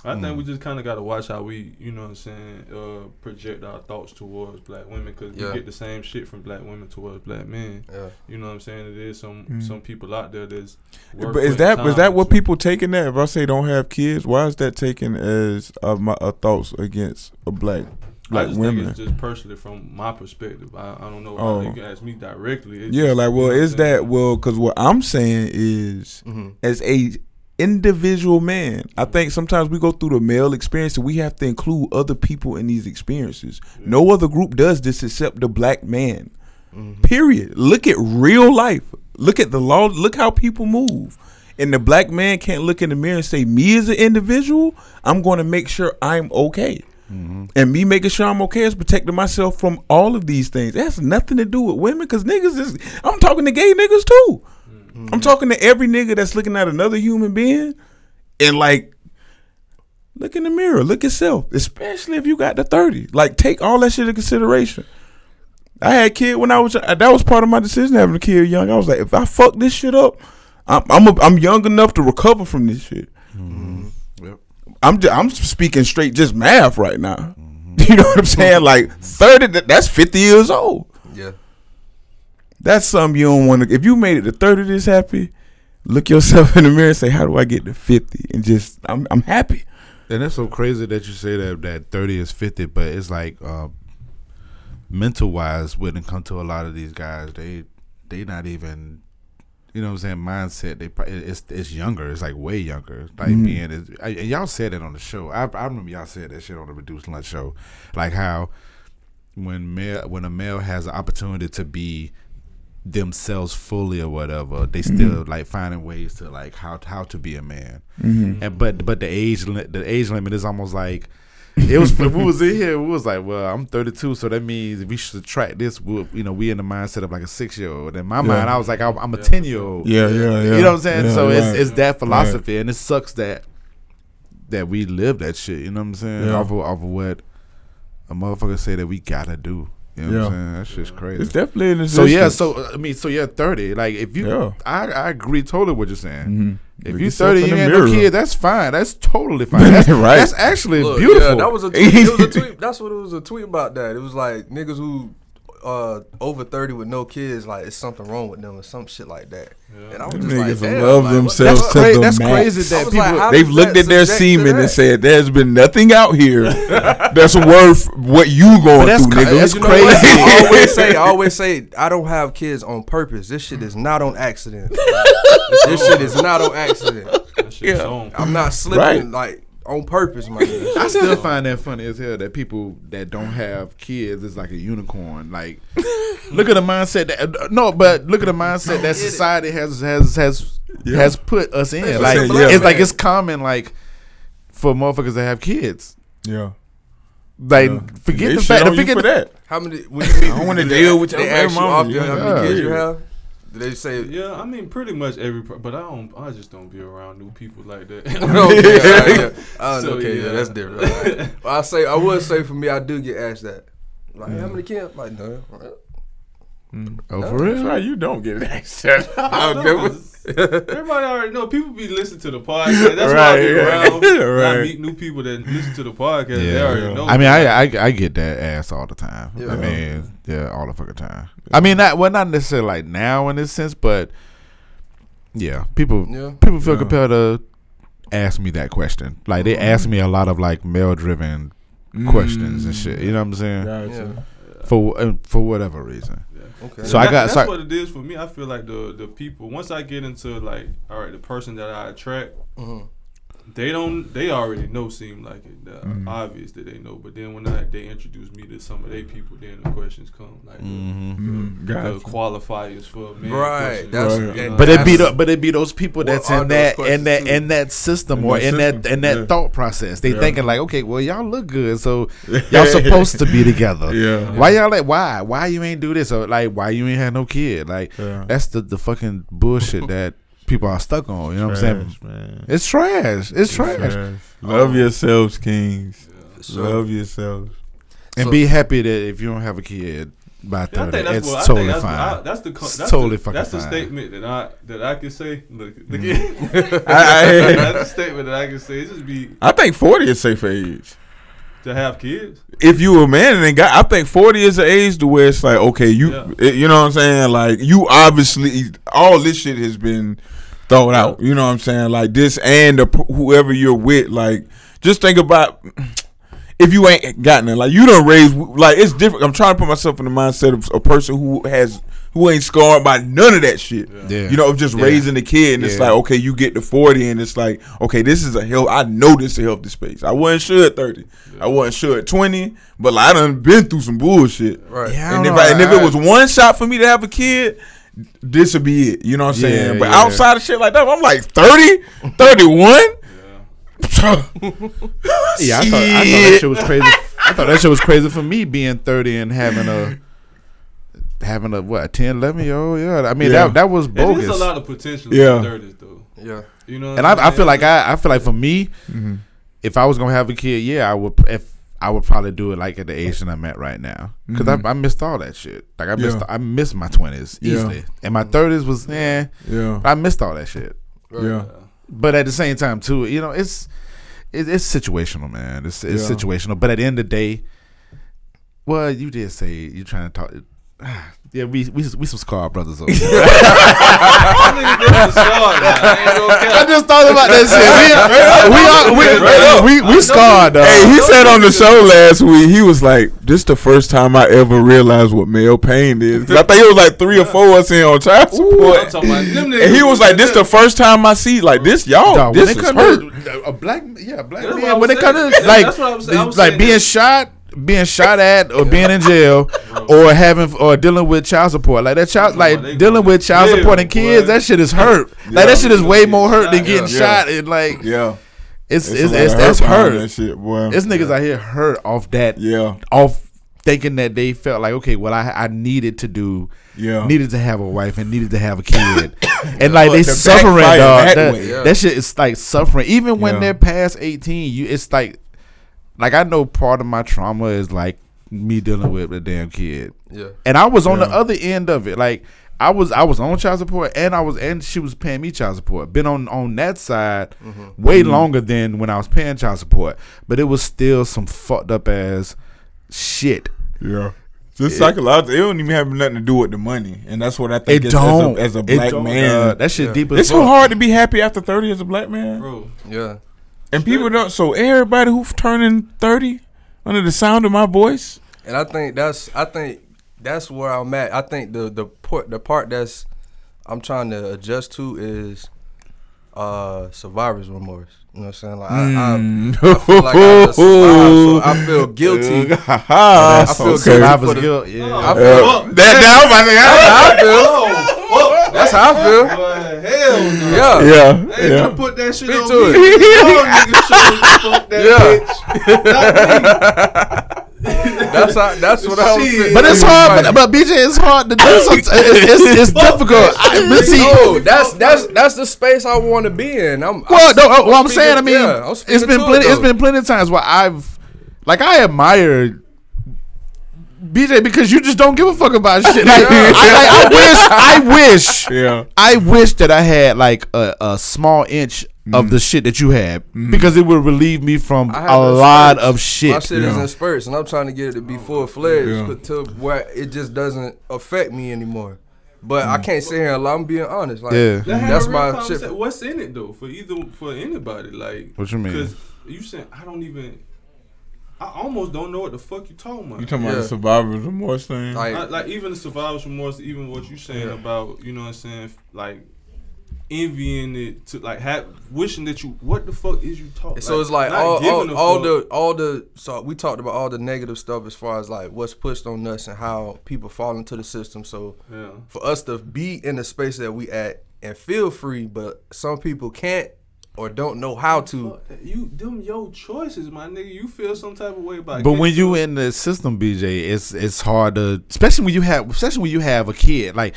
I mm. think we just kind of got to watch how we, you know what I'm saying, uh, project our thoughts towards black women, because yeah. we get the same shit from black women towards black men. Yeah. You know what I'm saying? There's some mm. some people out there that's... But is that is that what people taking that? If I say don't have kids, why is that taken as uh, my uh, thoughts against a black black I just women? Think it's just personally from my perspective. I, I don't know. Oh. You can ask me directly. It's yeah, just, like, well, you know is that... Well, because what I'm saying is, mm-hmm. as a... individual man, I think sometimes we go through the male experience and we have to include other people in these experiences. Yeah. No other group does this except the black man. Mm-hmm. Period. Look at real life. Look at the law. Look how people move. And the black man can't look in the mirror and say, me as an individual, I'm going to make sure I'm okay. Mm-hmm. And me making sure I'm okay is protecting myself from all of these things. It has nothing to do with women, because niggas is, I'm talking to gay niggas too. Mm-hmm. I'm talking to every nigga that's looking at another human being and, like, look in the mirror, look yourself, especially if you got the thirty. Like, take all that shit into consideration. I had a kid when I was, that was part of my decision, having a kid young. I was like, if I fuck this shit up, I'm I'm, a, I'm young enough to recover from this shit. Mm-hmm. Yep. I'm just, I'm speaking straight just math right now. Mm-hmm. You know what I'm saying? Like, thirty, that's fifty years old. Yeah. That's something you don't want to. If you made it to thirty this happy, look yourself in the mirror and say, how do I get to fifty? And just, I'm I'm happy. And that's so crazy that you say that that thirty is fifty, but it's like, uh, mental-wise, when it comes to a lot of these guys, they they not even, you know what I'm saying, mindset. They It's it's younger. It's like way younger. Like, mm-hmm. being, and y'all said it on the show. I, I remember y'all said that shit on the Reduced Lunch show. Like, how when male, when a male has an opportunity to be themselves fully or whatever, they still mm-hmm. like finding ways to, like, how how to be a man, mm-hmm. and but but the age the age limit is almost like it was. When we was in here, we was like, well, I'm thirty-two, so that means we should track this. We'll, you know, we in the mindset of like a six year old. In my yeah. mind, I was like, I'm, I'm a ten year old. Yeah, yeah, yeah. You know what I'm saying? Yeah, so right. it's it's that philosophy, right. and it sucks that that we live that shit. You know what I'm saying? Yeah. Off of, off of what a motherfucker say that we gotta do. You know yeah. what I'm saying? That shit's crazy. It's definitely an existence. So yeah, so I mean, so yeah, thirty. Like if you, yeah. I, I agree totally with what you're saying. Mm-hmm. If you thirty, you ain't no kid. That's fine. That's totally fine. That's, right. That's actually Look, beautiful. Yeah, that was a tweet. It was a tweet. That's what it was. A tweet about that. It was like niggas who uh, over thirty with no kids. Like it's something wrong with them or some shit like that. Yeah. And I was just niggas like, damn, love like, themselves that's to cra- the That's max. Crazy that people like, they've looked at their semen and said, "There's been nothing out here that's worth what you going that's through, ca- nigga." That's you know crazy. What? I always say, I always say, I don't have kids on purpose. This shit is not on accident. This shit is not on accident. Yeah. I'm not slipping right. like on purpose, my nigga. I still find that funny as hell that people that don't have kids is like a unicorn. Like, look at the mindset that no, but look at the mindset that society has has has yeah. has put us in. Like, yeah, it's man. like it's common like for motherfuckers that have kids. Yeah. Like yeah. forget they the fact that forget for that. How many? When you meet, I don't want to deal with they ask you often yeah. how many kids you have. They say, yeah, I mean, pretty much every, but I don't, I just don't be around new people like that. okay, yeah, I, I so, okay, yeah. yeah, that's different. Right. I say, I would say for me, I do get asked that. Like, mm. how many kids? Like, no. Mm. Oh, no, for real? That's right, you don't get asked that. I don't know. Everybody already know. People be listening to the podcast. That's right, why I get yeah. around. Right. I meet new people that listen to the podcast. Yeah. They already know. I mean, I, I I get that ass all the time. Yeah. I mean, yeah, all the fucking time. Yeah. I mean, not well, not necessarily like now in this sense, but yeah, people yeah. people feel yeah. compelled to ask me that question. Like they ask me a lot of like male driven mm. questions and shit. You know what I'm saying? Gotcha. Yeah. For uh, for whatever reason. Okay. So that, I got that's so what it is for me. I feel like the the people once I get into like all right the person that I attract, uh-huh. they don't they already know seem like it uh, mm-hmm. obvious that they know. But then when I, they introduce me to some of their people, then the questions come like mm-hmm. the, the, the qualifiers for me. Right. That's, right. That, but it be the, but it be those people that's in that in that too? in that system in or in system? that in that yeah. thought process. They yeah. thinking like, okay, well y'all look good, so y'all supposed to be together. Yeah. Why y'all like why why you ain't do this or like why you ain't had no kid? Like yeah. that's the the fucking bullshit that. People are stuck on, you know trash, what I'm saying? Man. It's trash. It's, it's trash. trash. Love um, yourselves, kings. Yeah, sure. Love yourselves, and so, be happy that if you don't have a kid by thirty, yeah, it's what, totally that's fine. I, that's the that's totally the, fucking that's fine. That's the statement that I that I can say. Look, look mm. I, I, that's the statement that I can say. It's just be. I think forty is safe age to have kids. If you a man and got, I think forty is the age to where it's like, okay, you, yeah. it, you know what I'm saying? Like you obviously, all this shit has been thrown out. You know what I'm saying? Like this and the, whoever you're with, like just think about if you ain't gotten it. Like you done raised, like it's different. I'm trying to put myself in the mindset of a person who has, who ain't scarred by none of that shit. Yeah. Yeah. You know, of just yeah. raising the kid and yeah. it's like, okay, you get to forty and it's like, okay, this is a health, I know this is a healthy space. I wasn't sure at thirty. Yeah. I wasn't sure at twenty, but like, I done been through some bullshit. Right. Yeah, and if, I, and if it was one shot for me to have a kid, this would be it. You know what I'm yeah, saying? But yeah. outside of shit like that, I'm like thirty, thirty-one? Yeah, I thought, I thought that shit was crazy. I thought that shit was crazy for me being thirty and having a... Having a what a ten, eleven year old, yeah. I mean yeah. that that was bogus. There's a lot of potential yeah. in the thirties though. Yeah, you know. And I, I feel like I I feel like for me, mm-hmm. if I was gonna have a kid, yeah, I would. If I would probably do it like at the age that I'm at right now, because mm-hmm. I, I missed all that shit. Like I missed yeah. I missed my twenties easily, yeah. and my thirties was eh. Yeah, I missed all that shit. Right. Yeah, but at the same time too, you know, it's it, it's situational, man. It's it's yeah. situational. But at the end of the day, well, you did say you're trying to talk. Yeah, we we we some scar brothers over here. I just thought about that shit. We are, we, we, we, we scarred. Though. Hey, he said on the show last week, he was like, "This is the first time I ever realized what male pain is." I think it was like three or four of us in on child support, and he was like, "This the first time I see like this, y'all. Dog, this is hurt." To, a black, yeah, a black man. When it comes to like, that's what I'm saying. I'm like saying being that. shot. Being shot at, or yeah. being in jail, bro. or having, or dealing with child support, like that child, like oh, dealing with child live, support and kids, boy. That shit is hurt. Yeah. Like that shit is way more hurt than getting yeah. shot and like, yeah, it's it's, it's, it's hurt that's hurt. That shit, boy. It's niggas yeah. out here hurt off that, yeah, off thinking that they felt like okay, well I I needed to do, yeah, needed to have a wife and needed to have a kid, and like oh, they the suffering, dog. That, that, yeah. that shit is like suffering. Even when yeah. they're past eighteen, you it's like. Like I know part of my trauma is like me dealing with a damn kid. Yeah. And I was on yeah. the other end of it. Like I was I was on child support and I was and she was paying me child support. Been on, on that side mm-hmm. way mm-hmm. longer than when I was paying child support. But it was still some fucked up ass shit. Yeah. Just psychological. It don't even have nothing to do with the money, and that's what I think. It is, don't. As a, as a black man, uh, that shit yeah. deep. As it's so hard to be happy after thirty as a black man, bro. Yeah, and people don't. So everybody who's turning thirty, under the sound of my voice, and I think that's, I think that's where I'm at. I think the the part the part that's I'm trying to adjust to is uh, survivor's remorse. You know what I'm saying? Like mm. I, I, I feel like I just survived, so I feel guilty. I feel okay. guilty for the, guilt. Yeah. I feel uh, that, that, I, I feel. That's how I feel. Hell yeah. Yeah. Hey, yeah. You put that shit Speak on to me. It. Fuck that bitch. That's how. That's what I was saying. But it's hard. But, but B J, it's hard to do. It's, it's, it's difficult. No, that's that's that's the space I want to be in. I'm. Well, no. What I'm saying, I mean, yeah, it's been plenty. It, it's been plenty of times where I've, like, I admired B J because you just don't give a fuck about shit. Like, yeah. I, like, I wish, I wish, yeah. I wish that I had like a, a small inch mm. of the shit that you had mm. because it would relieve me from a lot spurts. of shit. My shit yeah. is in spurts, and I'm trying to get it to be full fledged yeah. to where it just doesn't affect me anymore. But mm. I can't sit here and lie. I'm being honest. Like yeah. that's my shit. What's in it though? For either for anybody, like what you mean? Because you said I don't even. I almost don't know what the fuck you talking about. You talking yeah. about the survivor's remorse thing? Like, I, like even the survivor's remorse, even what you saying yeah. about, you know what I'm saying, like envying it to like have wishing that you. What the fuck is you talking? So like, it's like all all, all the all the. So we talked about all the negative stuff as far as like what's pushed on us and how people fall into the system. So yeah. for us to be in the space that we at and feel free, but some people can't or don't know how to. You them your choices, my nigga. You feel some type of way about it. But when you in the system, B J, it's it's hard to, especially when you have, especially when you have a kid like.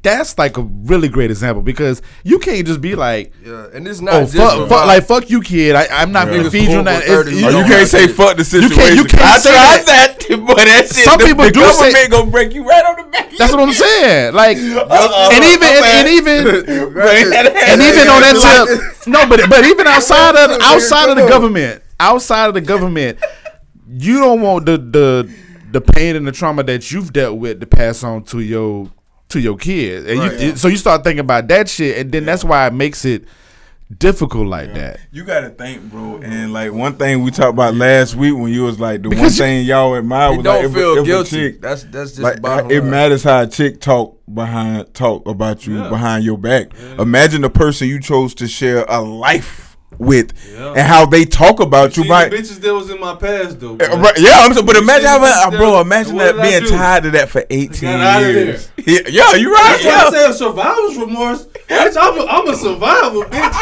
That's like a really great example because you can't just be like, yeah, and it's not oh, just fuck, fuck, like fuck you, kid. I, I'm not yeah. gonna feed you. Not, you, you know, can't say fuck the situation. You can't, you can't I say tried that, that but that shit. Some the, people the do government say, gonna break you right on the back. That's what I'm saying. Like, uh-oh, and even and even and even on that tip, no, but but even outside of outside of the government, outside of the government, you don't want the the the pain and the trauma that you've dealt with to pass on to your. To your kids, and right, you, yeah. so you start thinking about that shit, and then yeah. that's why it makes it difficult like yeah. that. You gotta think, bro. And like one thing we talked about last week when you was like the because one thing y'all admire was don't like feel if, if guilty. A chick, that's that's just like, bottom it line. Matters how a chick talk behind talk about you yeah. behind your back. Yeah. Imagine the person you chose to share a life with yeah. and how they talk about you, you right? Bitches that was in my past though. Uh, right, yeah, I'm so, but you imagine how, uh, bro. Imagine that being tied to that for eighteen years. Yeah, yeah, you right. Yeah, I'm saying survivor's remorse. Bitch, I'm a, I'm a survivor, bitch.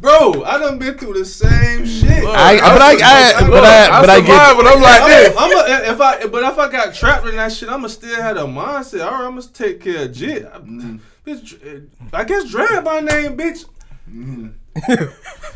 Bro, I done been through the same shit. But I, but I, I, I, but I, but I, I get. But I'm like this. I'm a, if I, but if I got trapped in that shit, I'ma still have a mindset. All right, I'ma take care of shit. Mm. Bitch, I guess Dread by name, bitch. Mm-hmm.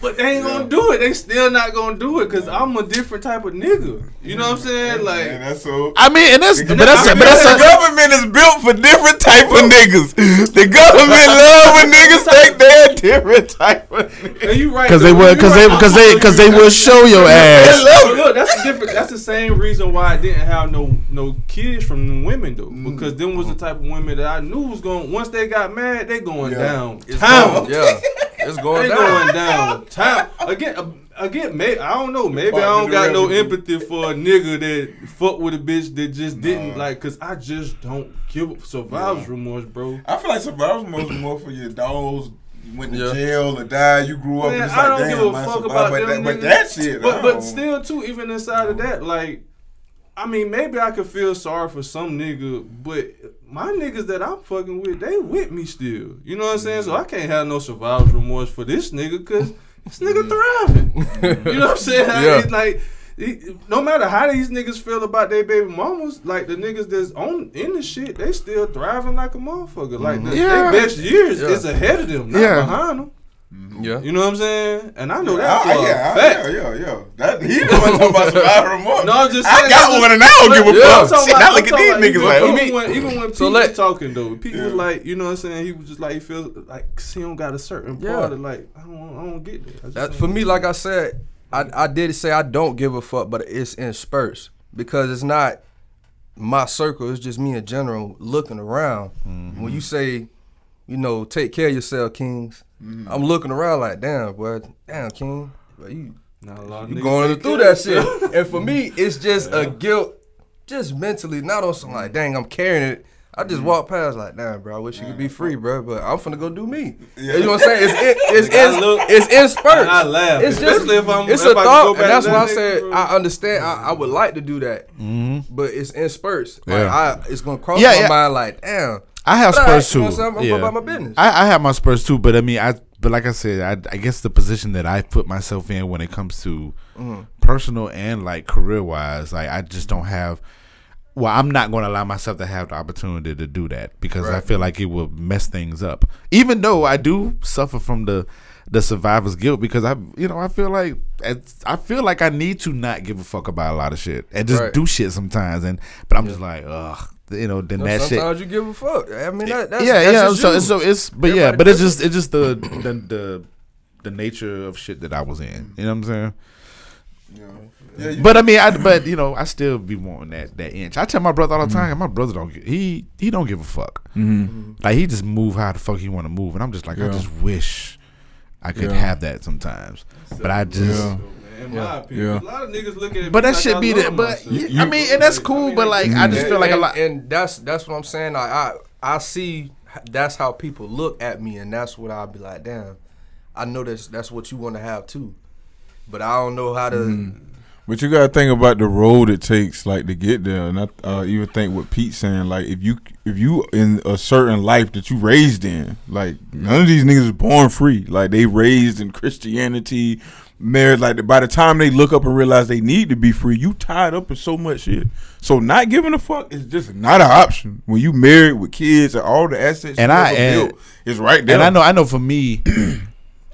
But they ain't yeah. gonna do it. They still not gonna do it because I'm a different type of nigga. You know what I'm saying? Like, yeah, that's so. I mean, and that's, but that's, I mean, but that's the a, government is built for different type of niggas. The government love when niggas think they're different type of niggas. And you right? Because they will, because right. they, because they, because they will show your ass. Look, look, that's different. That's the same reason why I didn't have no no kids from women though, because mm. them was the type of women that I knew was going. Once they got mad, they going yeah. down. It's town. Going, yeah. It's going they down. Going down. Time again. Again. Maybe I don't know. Maybe I don't got no empathy for a nigga that fuck with a bitch that just didn't nah. like. Cause I just don't give up. Survivor's yeah. remorse, bro. I feel like survivor's remorse more for your dogs went to yeah. jail or died. You grew up. Man, and it's I like, don't damn, give a fuck about that. Niggas. But that shit. But, but still, too. Even inside of that, like, I mean, maybe I could feel sorry for some nigga, but. My niggas that I'm fucking with, they with me still. You know what I'm saying? So I can't have no survivor's remorse for this nigga because this nigga thriving. You know what I'm saying? I yeah. mean, like, he, no matter how these niggas feel about their baby mamas, like the niggas that's on in the shit, they still thriving like a motherfucker. Like, mm-hmm. the, yeah. their best years yeah. is ahead of them, not yeah. behind them. Yeah, you know what I'm saying, and I know yeah, that. I, yeah, fact. I, yeah, yeah, yeah. That he didn't want to talk about survivor remorse. No, I'm just saying, I got one, and I don't give a fuck. Shit, I look at these niggas like, even when, even when Pete was talking though, Pete yeah. was like, you know what I'm saying, he was just like, he feels like he don't got a certain part yeah. of like, I don't, I don't get that. That for me, like I said, I I did say I don't give a fuck, but it's in spurts because it's not my circle. It's just me in general looking around. Mm-hmm. When you say, you know, take care of yourself, Kings. Mm-hmm. I'm looking around like, damn, boy, damn, King, boy, you, you going through that shit. And for me, it's just yeah. a guilt, just mentally, not on some like, dang, I'm carrying it. I just mm-hmm. walk past like, damn, bro, I wish you could be free, bro, but I'm finna go do me. Yeah. You know what I'm saying? It's in, it's in, look, it's in spurts. I laugh. It's just, if I'm, it's if a I thought, and that's why that I said bro. I understand. I, I would like to do that, mm-hmm. but it's in spurts. Yeah. Like, I, it's gonna cross yeah, my yeah. mind like, damn. I have but spurs I, too. I'm yeah. about my business. I, I have my spurs too, but I mean, I but like I said, I, I guess the position that I put myself in when it comes to mm-hmm. personal and like career wise, like I just don't have. Well, I'm not going to allow myself to have the opportunity to do that because right. I feel like it will mess things up. Even though I do suffer from the the survivor's guilt because I, you know, I feel like I feel like I need to not give a fuck about a lot of shit and just right. do shit sometimes. And but I'm yeah. just like, ugh. You know, then no, that sometimes shit. Sometimes you give a fuck. I mean, that, that's, yeah, that's yeah. Just so, you. so it's, but Everybody yeah, but it's just, it's just the, the the the nature of shit that I was in. You know what I'm saying? Yeah. yeah but I mean, I but you know, I still be wanting that that inch. I tell my brother all the time. Mm-hmm. My brother don't he he don't give a fuck. Mm-hmm. Like he just move how the fuck he want to move, and I'm just like, yeah. I just wish I could yeah. have that sometimes, that's but I just. Yeah. In yeah. my opinion, yeah. a lot of niggas look at it. But that like should be the. But you, I mean, and that's cool. I mean, but like, mm-hmm. I just feel and, like a lot. And that's that's what I'm saying. Like, I I see that's how people look at me, and that's what I'll be like. Damn, I know that's that's what you want to have too, but I don't know how to. Mm. But you gotta think about the road it takes, like to get there. And I uh, even think what Pete's saying, like if you if you in a certain life that you raised in, like none of these niggas is born free. Like they raised in Christianity. Marriage, like by the time they look up and realize they need to be free, you tied up in so much shit. So not giving a fuck is just not an option when you married with kids and all the assets. And you I and it's right there. And I know, I know. For me,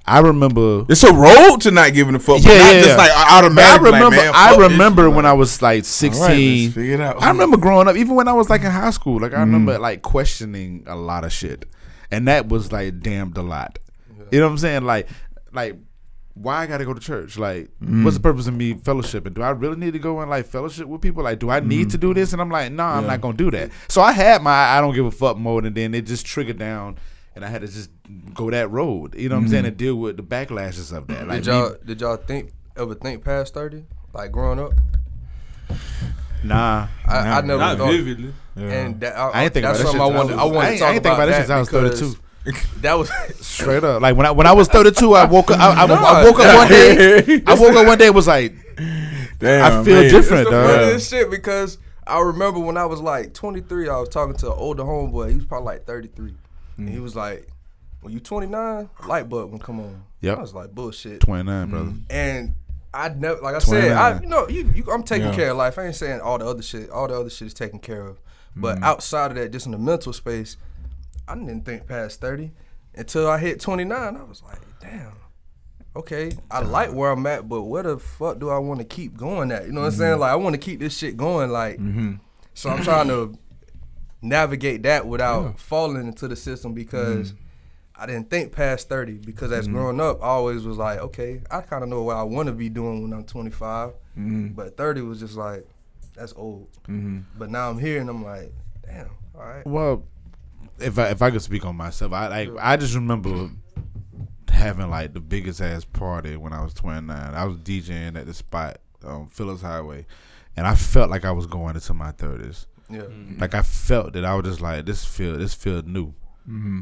I remember it's a road to not giving a fuck. Yeah, but not yeah, just like automatically. I remember, like, man, I remember when I was like sixteen. Right, figure it out. I remember growing up, even when I was like in high school. Like I remember mm. like questioning a lot of shit, and that was like damned a lot. Yeah. You know what I'm saying? Like, like. Why I gotta go to church? Like, mm. what's the purpose of me fellowshipping? Do I really need to go and like fellowship with people? Like, do I need mm. to do this? And I'm like, nah, yeah. I'm not gonna do that. So I had my I don't give a fuck mode, and then it just triggered down, and I had to just go that road. You know what mm. I'm saying? And deal with the backlashes of that. Like, did y'all me, did y'all think ever think past thirty? Like growing up? Nah, I, nah, I never not thought, vividly. Yeah. And that, I, I ain't think about that shit. I wanted. I wanted to talk about that since I was thirty-two. That was straight up. Like when I when I was thirty-two, I woke up. I, I, no, I woke up one day. I woke up one day. Was like, damn, I feel man. different. It's the funniest shit because I remember when I was like twenty-three, I was talking to an older homeboy. He was probably like thirty-three, mm. and he was like, "When you twenty-nine, light bulb will come on." Yep. I was like, "Bullshit." twenty-nine, brother. And I never, like I said, I, you know, you, you, I'm taking yeah. care of life. I ain't saying all the other shit. All the other shit is taken care of, but mm. outside of that, just in the mental space. I didn't think past thirty until I hit twenty-nine. I was like, damn, okay, I like where I'm at, but where the fuck do I want to keep going at? You know what mm-hmm. I'm saying? Like, I want to keep this shit going. Like, mm-hmm. so I'm trying to navigate that without yeah. falling into the system because mm-hmm. I didn't think past thirty because as mm-hmm. growing up, I always was like, okay, I kind of know what I want to be doing when I'm twenty-five, mm-hmm. but thirty was just like, that's old. Mm-hmm. But now I'm here and I'm like, damn, all right. Well, If I if I could speak on myself, I like I just remember having like the biggest ass party when I was twenty-nine. I was DJing at the spot on Phillips Highway, and I felt like I was going into my thirties. Yeah, mm-hmm. like I felt that I was just like this feel this feel new, mm-hmm.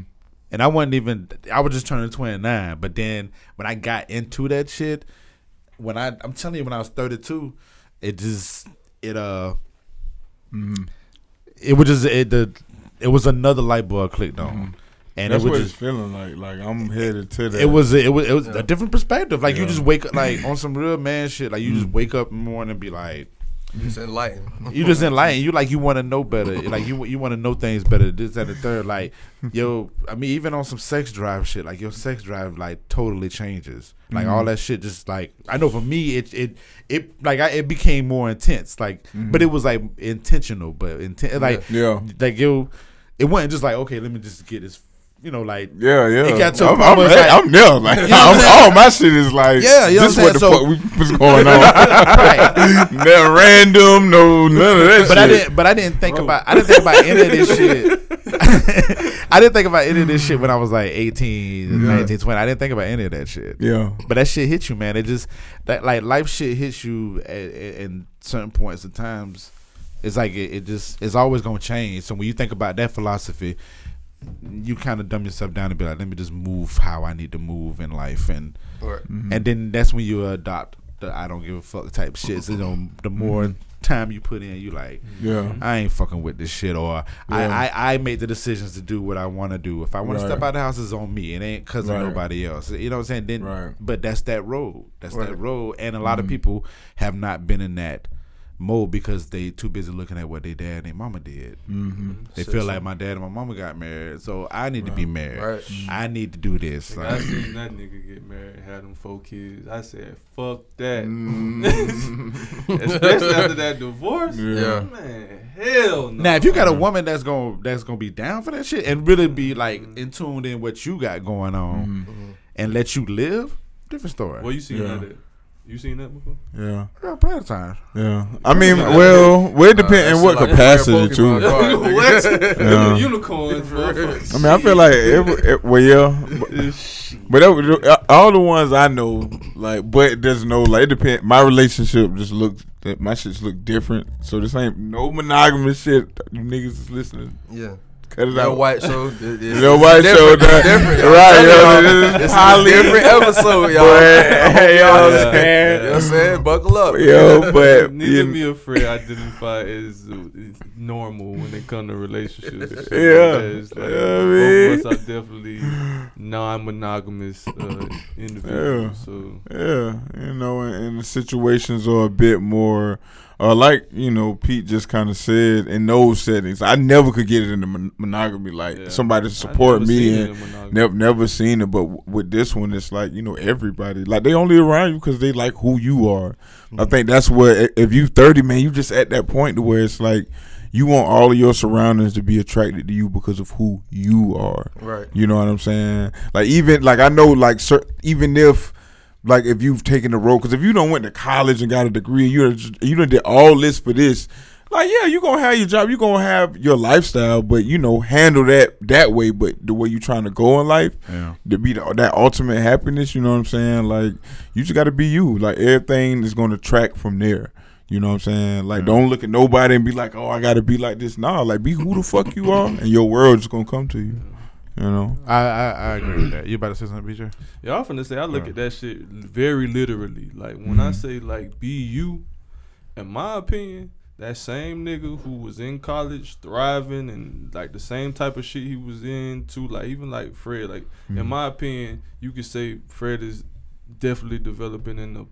and I wasn't even I was just turning twenty-nine. But then when I got into that shit, when I I'm telling you when I was thirty-two, it just it uh, mm-hmm. it was just it the. It was another light bulb clicked on, mm-hmm. and that's it was what just it's feeling like. Like I'm headed to that. It was it was it was yeah. a different perspective. Like yeah. you just wake up like on some real man shit. Like you mm-hmm. just wake up in the morning and be like, You just enlightened. You just enlightened. You like you want to know better. Like you you want to know things better. This, that, and the third. Like yo, I mean, even on some sex drive shit. Like your sex drive like totally changes. Like mm-hmm. all that shit. Just like I know for me, it it it like I, it became more intense. Like, mm-hmm. but it was like intentional. But inten- like yeah. like yo, it wasn't just like okay, let me just get this. You know, like yeah, yeah. It got to I'm, I'm, like, I'm there. Like you know I'm, all my shit is like yeah, you know this. What, what the so, fuck we, was going on? Right. No random, no none of that. But shit. I didn't. But I didn't think Bro. about. I didn't think about any of this shit. I didn't think about any of this shit when I was like eighteen, yeah. nineteen, twenty. I didn't think about any of that shit. Yeah. But that shit hit you, man. It just that like life shit hits you at, at, at certain points and times. It's like it, it just it's always gonna change. So when you think about that philosophy. You kind of dumb yourself down and be like, let me just move how I need to move in life, and right. mm-hmm. and then that's when you adopt the I don't give a fuck type shit. So you know, the more mm-hmm. time you put in, you like, yeah, I ain't fucking with this shit, or yeah. I, I I make the decisions to do what I want to do. If I want right. to step out of the house, it's on me. It ain't cause right. of nobody else. You know what I'm saying? Then, right. but that's that road. That's right. that road. And a lot mm-hmm. of people have not been in that mode because they too busy looking at what their dad and their mama did. Mm-hmm. They feel like my dad and my mama got married, so I need right. to be married. Right. I need to do this. Like, like. I seen that nigga get married, had them four kids. I said, "Fuck that." Mm. Especially after that divorce. Yeah. Man, hell no. Now, if you got a woman that's gonna that's gonna be down for that shit and really be like mm-hmm. in tuned in what you got going on mm-hmm. and let you live, different story. Well, you seen yeah. that. You seen that before? Yeah. Yeah, plenty of times. Yeah. I mean, well, well it depends uh, in what like capacity, too. What? Yeah. Unicorns. I mean, I feel like, it, it, well, yeah. But that, all the ones I know, like, but there's no, like, it depends. My relationship just looks, my shit's look different. So this ain't no monogamous shit. You niggas is listening. Yeah. Cut it out. White Show. The White Show. Different. Right, yo. It's a different episode, y'all. Hey, y'all. You know what I'm saying? Buckle up. Yo, but. Neither me or Fred identify as normal when it comes to relationships. Yeah. Both of us are definitely non-monogamous individuals. Yeah. You know, and the situations are a bit more. Uh, like, you know, Pete just kind of said, in those settings, I never could get it into mon- monogamy. Like, yeah. somebody to support me and never never seen it. But w- with this one, it's like, you know, everybody. Like, they only around you because they like who you are. Mm-hmm. I think that's where, if you thirty, man, you just at that point to where it's like, you want all of your surroundings to be attracted to you because of who you are. Right. You know what I'm saying? Like, even, like, I know, like, cer- even if, like if you've taken the road, because if you don't went to college and got a degree, and you just, you done did all this for this, like yeah, you gonna have your job, you gonna have your lifestyle, but you know handle that that way. But the way you trying to go in life, yeah. to be the, that ultimate happiness, you know what I'm saying? Like you just got to be you. Like everything is gonna track from there. You know what I'm saying? Like yeah. don't look at nobody and be like, oh, I gotta be like this. Nah, like be who the fuck you are, and your world is gonna come to you. You know, I, I I agree with that. You about to say something, B J? Yeah, I'm finna say I look yeah. at that shit very literally. Like when mm-hmm. I say like be you, in my opinion, that same nigga who was in college thriving and like the same type of shit he was in too. Like even like Fred, like mm-hmm. in my opinion, you could say Fred is definitely developing in the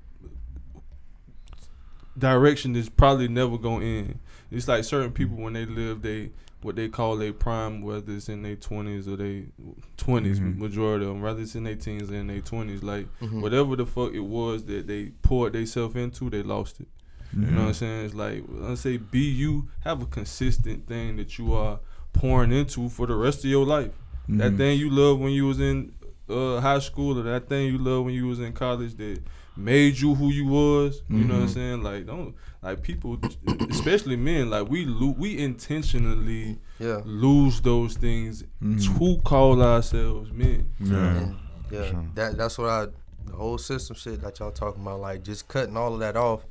direction that's probably never gonna end. It's like certain people when they live they. What they call their prime, whether it's in their twenties or they twenties, mm-hmm. majority of them, whether it's in their teens or in their twenties, like mm-hmm. whatever the fuck it was that they poured themselves into, they lost it. Mm-hmm. You know what I'm saying? It's like I say, be you, have a consistent thing that you are pouring into for the rest of your life. Mm-hmm. That thing you love when you was in uh, high school, or that thing you love when you was in college, that made you who you was. You mm-hmm. know what I'm saying? Like don't. Like people, especially men, like we lo- we intentionally yeah. lose those things mm-hmm. to call ourselves men. Yeah, yeah. Sure. That that's what I the whole system shit that y'all talking about. Like just cutting all of that off,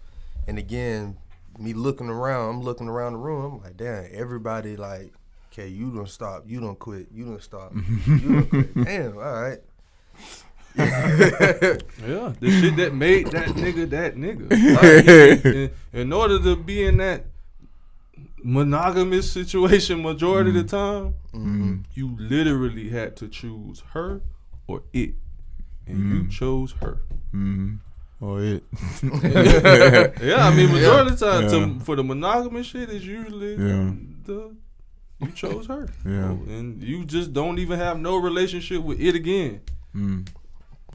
and again, me looking around, I'm looking around the room. I'm like, damn, everybody like, okay, you don't stop, you don't quit, you don't stop, you don't quit. Damn, all right. Yeah, the shit that made that nigga that nigga. Like, in, in order to be in that monogamous situation majority mm. of the time, mm-hmm. you literally had to choose her or it, and mm. you chose her. Mm-hmm. Or it. Yeah, I mean, majority of the time, yeah. to, for the monogamous shit, it's usually yeah. the, you chose her. Yeah. And you just don't even have no relationship with it again. Mm.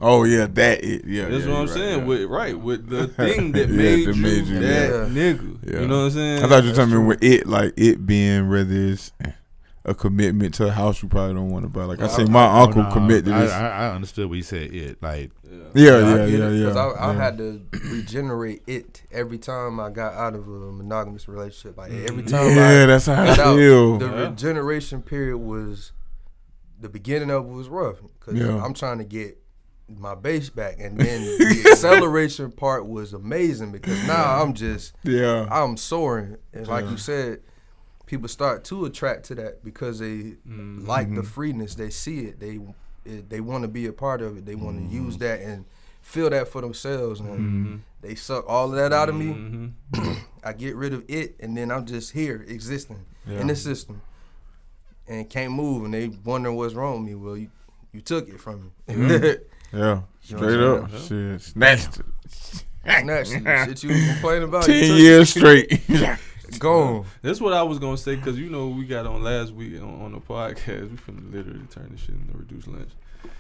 Oh, yeah, that it. Yeah, That's yeah, what I'm right, saying. Yeah. With, right, with the thing that yeah, made, that you made you that yeah. nigga. Yeah. You know what I'm saying? I thought you were talking about with it, like it being, whether it's a commitment to a house you probably don't want to buy. Like well, I, I say, my I, uncle no, committed to this. I, I understood what you said, it. Like, yeah, yeah, yeah, yeah. Because yeah, I, I yeah. had to regenerate it every time I got out of a monogamous relationship. Like every time yeah, I that's how I feel. Out, the yeah. regeneration period was, the beginning of it was rough. Because yeah. I'm trying to get my base back, and then the acceleration part was amazing because now I'm just, yeah, I'm soaring. And like yeah. you said, people start to attract to that because they mm-hmm. like the freeness. They see it. They it, they want to be a part of it. They want to mm-hmm. use that and feel that for themselves. And mm-hmm. they suck all of that out of me. Mm-hmm. I get rid of it, and then I'm just here existing yeah. in this system and can't move. And they wonder what's wrong with me. Well, you, you took it from me. Mm-hmm. yeah, straight up. Shit, snatched it. Snatched it. Shit you was complaining about. Ten years straight. Go. That's what I was gonna say, cause you know we got on last week on, on the podcast. We finna literally turn this shit into reduced lunch.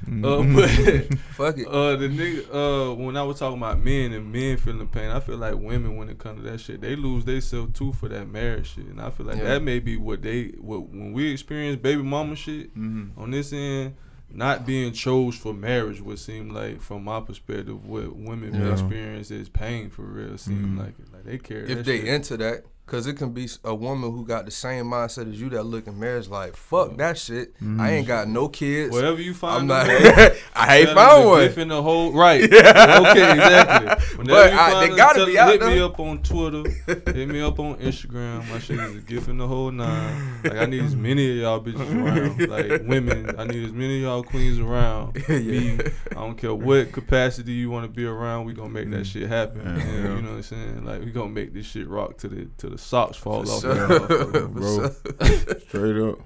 Mm-hmm. Uh, but fuck it. Uh, the nigga. Uh, when I was talking about men and men feeling pain, I feel like women when it comes to that shit, they lose themselves too for that marriage shit, and I feel like yeah. that may be what they what when we experience baby mama shit mm-hmm. on this end. Not being chose for marriage would seem like, from my perspective, what women yeah. experience is pain for real. Seem mm-hmm. like it. Like they carry if that they shit. Into that. Cause it can be a woman who got the same mindset as you that look in marriage like fuck that shit. Mm. I ain't got no kids. Whatever you find, I'm not. Way, I ain't found one. In the whole right. Yeah. Okay, exactly. Whenever but you I, find they gotta tell, be out hit there. Hit me up on Twitter. Hit me up on Instagram. My shit is a gift in the whole nine. Like I need as many of y'all bitches around. Like women, I need as many of y'all queens around. yeah. Me, I don't care what capacity you want to be around. We gonna make that shit happen. Yeah. And, you know what I'm saying? Like we gonna make this shit rock to the to the. The socks fall off, sure. bro. Straight up.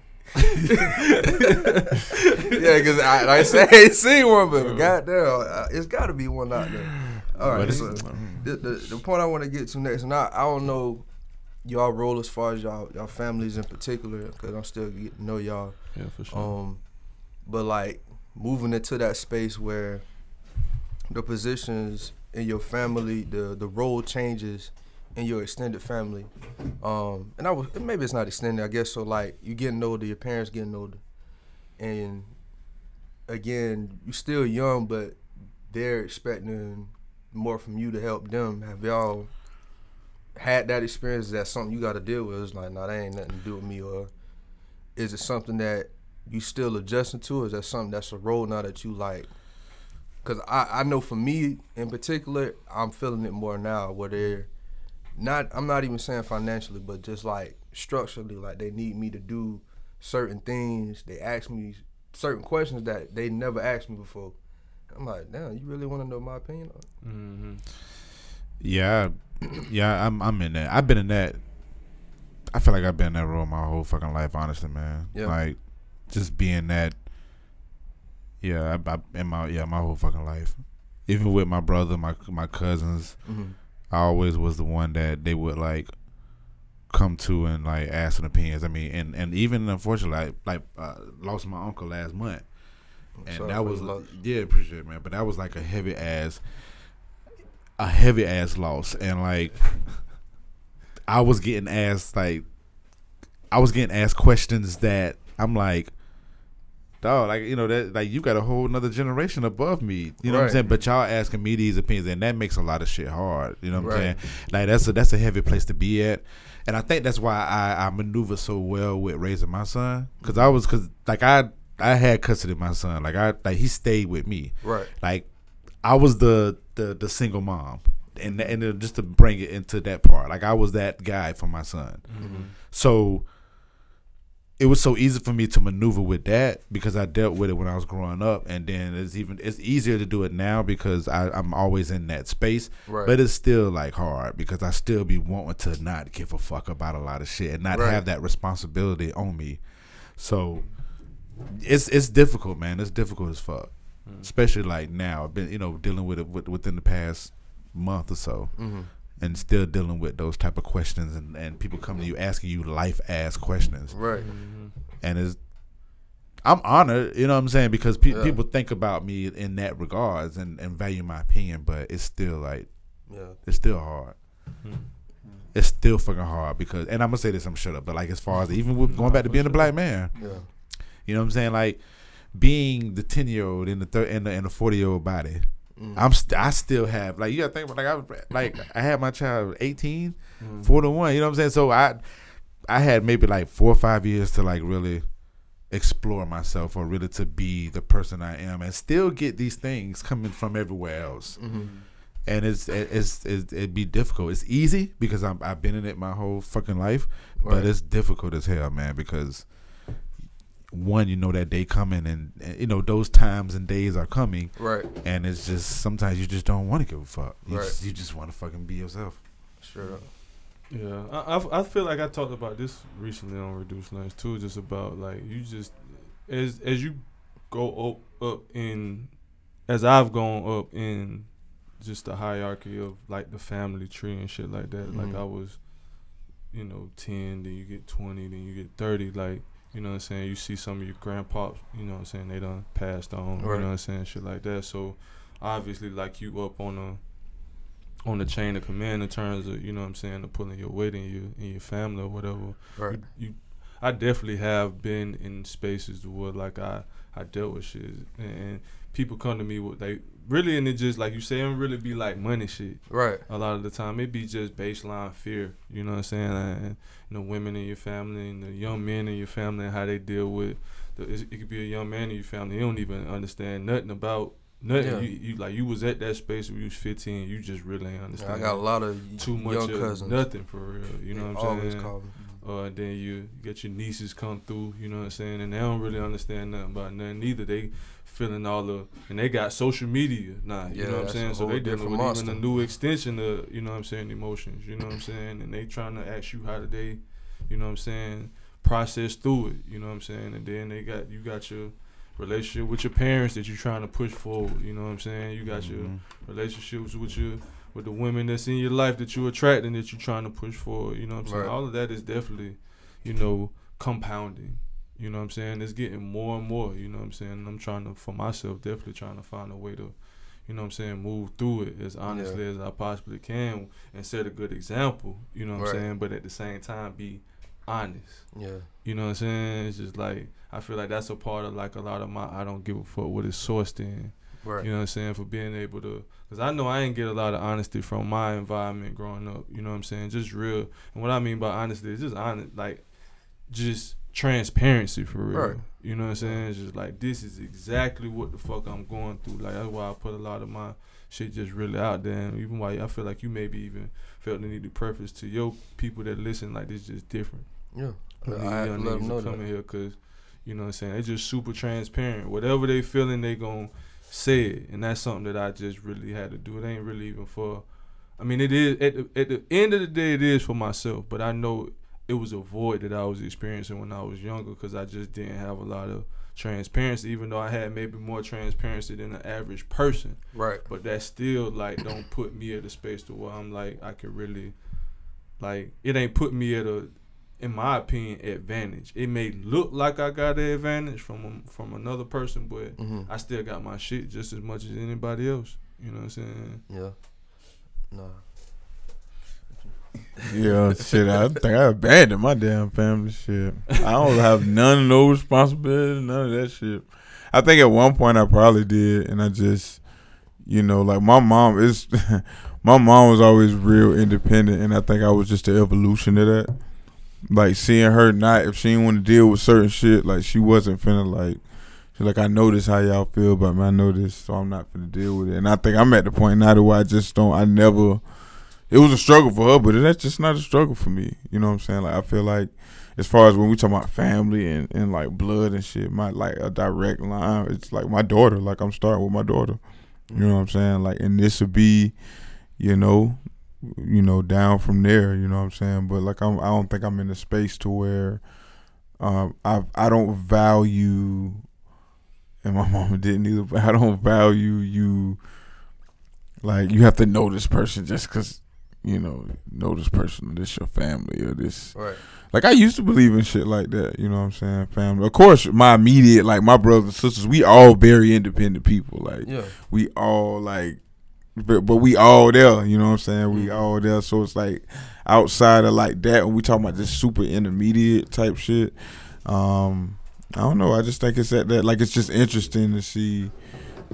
Yeah, because I, like I said, I ain't seen one, but goddamn, it's got to be one out there. All right, so the, the, the point I want to get to next, and I, I don't know y'all role as far as y'all y'all families in particular, because I'm still getting to know y'all. Yeah, for sure. Um, but like moving into that space where the positions in your family, the the role changes. In your extended family, um, and I was maybe it's not extended. I guess so. Like you getting older, your parents getting older, and again, you still young, but they're expecting more from you to help them. Have y'all had that experience? Is that something you got to deal with? It's like, nah, that ain't nothing to do with me. Or is it something that you still adjusting to? Or is that something that's a role now that you like? Because I, I know for me in particular, I'm feeling it more now where they're Not, I'm not even saying financially, but just like structurally, like they need me to do certain things. They ask me certain questions that they never asked me before. I'm like, damn, you really want to know my opinion? Mm-hmm. Yeah, yeah, I'm, I'm in that. I've been in that. I feel like I've been in that role my whole fucking life, honestly, man. Yeah. Like, just being that. Yeah, I, I in my yeah my whole fucking life, even with my brother, my my cousins. Mm-hmm. I always was the one that they would like come to and like ask an opinions. I mean, and, and even unfortunately, I like uh, lost my uncle last month, I'm and that was yeah, appreciate it, man. But that was like a heavy ass, a heavy ass loss, and like I was getting asked like I was getting asked questions that I'm like, dog, like you know that like you got a whole nother generation above me, you know right. what I'm saying? But y'all asking me these opinions, and that makes a lot of shit hard, you know what right. I'm saying? Like that's a that's a heavy place to be at, and I think that's why I, I maneuver so well with raising my son, because I was because like I I had custody of my son, like I like he stayed with me, right? Like I was the the, the single mom, and and just to bring it into that part, like I was that guy for my son, mm-hmm. so. It was so easy for me to maneuver with that because I dealt with it when I was growing up, and then it's even it's easier to do it now because I, I'm always in that space. Right. But it's still like hard because I still be wanting to not give a fuck about a lot of shit and not right. have that responsibility on me. So it's it's difficult, man. It's difficult as fuck, mm. especially like now. I've been you know dealing with it within the past month or so, mm-hmm. and still dealing with those type of questions, and, and people coming to you asking you life ass questions, right? Mm-hmm. And it's, I'm honored, you know what I'm saying, because pe- yeah. people think about me in that regards and, and value my opinion, but it's still like, yeah, it's still hard. Mm-hmm. It's still fucking hard because, and I'm gonna say this, I'm shut up, but like as far as even with going back to being a black man, yeah, you know what I'm saying, like being the ten year old in the thir- in the in the forty year old body. Mm. I'm st- I still have, like, you gotta think about, like, I was, like, I had my child eighteen, mm. forty-one, you know what I'm saying? So I I had maybe like four or five years to like really explore myself or really to be the person I am, and still get these things coming from everywhere else. Mm-hmm. And it's, it's, it's, it'd be difficult. It's easy because I'm, I've been in it my whole fucking life, right. But it's difficult as hell, man, because one, you know that day coming, and, and you know those times and days are coming, right? And it's just sometimes you just don't want to give a fuck. You right. just, you just want to fucking be yourself. Sure. Yeah, I, I I feel like I talked about this recently on Reduced Lunch too, just about like you just as as you go up, up in as I've gone up in just the hierarchy of like the family tree and shit like that. Mm-hmm. Like I was, you know, ten, then you get twenty, then you get thirty, like. You know what I'm saying? You see some of your grandpops, you know what I'm saying, they done passed on, right. You know what I'm saying, shit like that. So obviously like you up on a on the chain of command in terms of, you know what I'm saying, of pulling your weight in your in your family or whatever. Right. You, you I definitely have been in spaces where like I, I dealt with shit and people come to me with they really and it just like you say, it don't really be like money shit. Right. A lot of the time it be just baseline fear. You know what I'm saying? And the you know, women in your family and the young men in your family and how they deal with the, it could be a young man in your family, they don't even understand nothing about nothing. Yeah. You, you like you was at that space when you was fifteen, you just really ain't understand. Yeah, I got a lot of too much young of cousins. Nothing for real. You know they what I'm always saying? Call them. Uh, and then you get your nieces come through, you know what I'm saying, and they don't really understand nothing about nothing either. They feeling all the, and they got social media now, you yeah, know what I'm saying, so they dealing with monster. Even a new extension of, you know what I'm saying, emotions, you know what I'm saying, and they trying to ask you how do they, you know what I'm saying, process through it, you know what I'm saying, and then they got, you got your relationship with your parents that you're trying to push forward, you know what I'm saying, you got mm-hmm. your relationships with your with the women that's in your life that you attract and that you're trying to push forward, you know what I'm saying? Right. All of that is definitely, you know, compounding, you know what I'm saying? It's getting more and more, you know what I'm saying? And I'm trying to, for myself, definitely trying to find a way to, you know what I'm saying, move through it as honestly yeah. as I possibly can and set a good example, you know what right. I'm saying? But at the same time, be honest. Yeah. You know what I'm saying? It's just like, I feel like that's a part of like a lot of my, I don't give a fuck what it's sourced in. Right. You know what I'm saying? For being able to, because I know I didn't get a lot of honesty from my environment growing up. You know what I'm saying? Just real. And what I mean by honesty is just honest, like just transparency for real. Right. You know what I'm saying? It's just like, this is exactly what the fuck I'm going through. Like, that's why I put a lot of my shit just really out there. And even why I feel like you maybe even felt the need to preface to your people that listen, like, this is just different. Yeah. Like, I have to let them know that. Coming here because, you know what I'm saying? They're just super transparent. Whatever they feeling, they gon' say it, and that's something that I just really had to do. It ain't really even for, I mean, it is at the, at the end of the day, it is for myself. But I know it was a void that I was experiencing when I was younger because I just didn't have a lot of transparency. Even though I had maybe more transparency than the average person, right? But that still like don't put me at a space to where I'm like I could really, like it ain't put me at a, in my opinion, advantage. It may look like I got an advantage from a, from another person, but mm-hmm. I still got my shit just as much as anybody else. You know what I'm saying? Yeah. Nah. Yeah, shit, I think I abandoned my damn family shit. I don't have none of no responsibility, none of that shit. I think at one point I probably did, and I just, you know, like my mom is, my mom was always real independent, and I think I was just the evolution of that. Like seeing her not, if she didn't want to deal with certain shit, like she wasn't finna like, she's like, I know this how y'all feel about me, I know this, so I'm not finna deal with it. And I think I'm at the point now to where I just don't, I never, it was a struggle for her, but that's just not a struggle for me. You know what I'm saying? Like I feel like as far as when we talk about family and, and like blood and shit, my like a direct line, it's like my daughter, like I'm starting with my daughter. You know what I'm saying? Like, and this would be, you know, you know, down from there, you know what I'm saying? But, like, I'm, I don't think I'm in a space to where um, I I don't value, and my mama didn't either, but I don't value you Like, you have to know this person just because, you know, know this person, or this your family, or this. Right. Like, I used to believe in shit like that, you know what I'm saying? Family. Of course, my immediate, like, my brothers and sisters, we all very independent people. Like, yeah. we all, like, but, but we all there, you know what I'm saying? We all there. So it's like, outside of like that, when we talking about this super intermediate type shit, um, I don't know. I just think it's at that, like, it's just interesting to see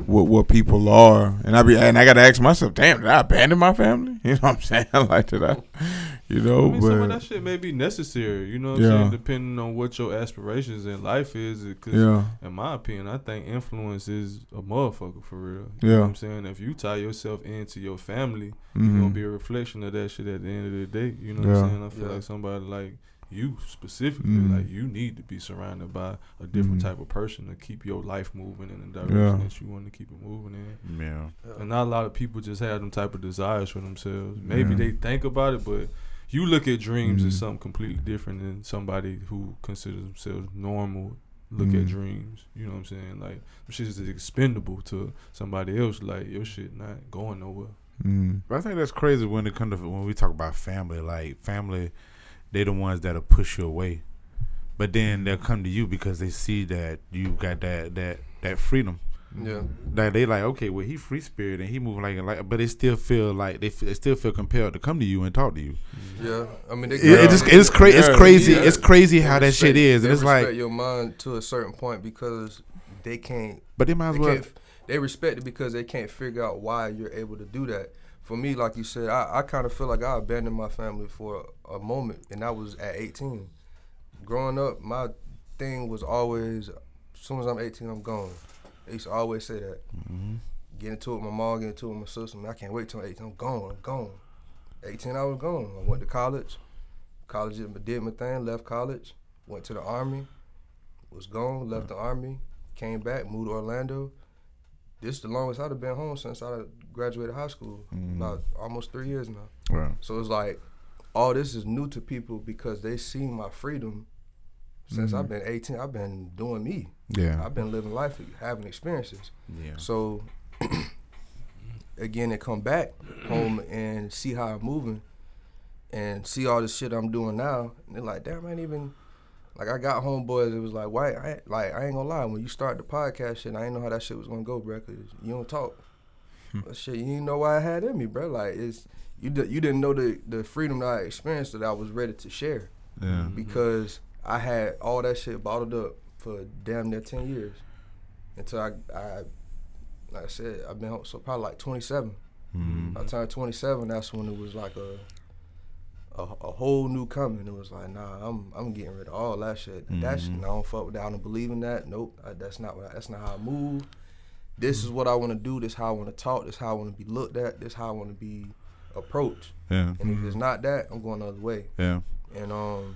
what what people are, and I be and I gotta ask myself, damn, did I abandon my family? You know what I'm saying? Like, did I, you know? I mean, but some of that shit may be necessary. You know what yeah. I'm saying? Depending on what your aspirations in life is, because yeah. in my opinion, I think influence is a motherfucker for real. You yeah. know what I'm saying? If you tie yourself into your family, mm-hmm. you're gonna be a reflection of that shit at the end of the day. You know yeah. what I'm saying? I feel yeah. like somebody like you specifically, mm. like, you need to be surrounded by a different mm. type of person to keep your life moving in the direction yeah. that you want to keep it moving in. Yeah. And not a lot of people just have them type of desires for themselves. Maybe yeah. they think about it, but you look at dreams mm. as something completely different than somebody who considers themselves normal. Look mm. at dreams. You know what I'm saying? Like, shit is expendable to somebody else. Like, your shit not going nowhere. Mm. But I think that's crazy when it comes to when we talk about family. Like, family, they the ones that'll push you away, but then they'll come to you because they see that you got that that that freedom. Yeah, that they like, okay, well, he free spirit and he moving like like, but they still feel like they, f- they still feel compelled to come to you and talk to you. Yeah, I mean, they it, it just, it's, cra- it's crazy, yeah. it's crazy how they that respect, shit is, and it's like your mind to a certain point because they can't. But they might as they well. They respect it because they can't figure out why you're able to do that. For me, like you said, I, I kind of feel like I abandoned my family for a, a moment, and I was at eighteen. Growing up, my thing was always, as soon as I'm eighteen, I'm gone. They used to always say that. Mm-hmm. Get into it with my mom, get into it with my sister. Man, I can't wait till I'm eighteen. I'm gone. I'm gone. eighteen, I was gone. I went to college. College did my thing, left college, went to the Army, was gone, left the Army, came back, moved to Orlando. This is the longest I'd have been home since I graduated high school, mm. about almost three years now. Right. So it's like, all this is new to people because they see my freedom. Since mm. I've been eighteen, I've been doing me. Yeah. I've been living life, having experiences. Yeah. So, again, they come back home and see how I'm moving and see all this shit I'm doing now. And they're like, damn, I ain't even... Like, I got homeboys, it was like, White, I, like, I ain't gonna lie, when you start the podcast shit, I didn't know how that shit was gonna go, bro, because you don't talk. But shit, you didn't know why I had in me, bro. Like, it's, you d- you didn't know the, the freedom that I experienced that I was ready to share. Yeah. Because I had all that shit bottled up for damn near ten years. Until I, I like I said, I've been home, so probably like twenty-seven. Mm-hmm. By the time twenty-seven, that's when it was like a... A, a whole new coming. It was like, nah, I'm I'm getting rid of all that shit. Mm-hmm. That shit, I don't fuck with that. I don't believe in that. Nope, I, that's not what I, that's not how I move. This mm-hmm. is what I want to do. This is how I want to talk. This is how I want to be looked at. This is how I want to be approached. Yeah. And mm-hmm. if it's not that, I'm going the other way. Yeah. And um,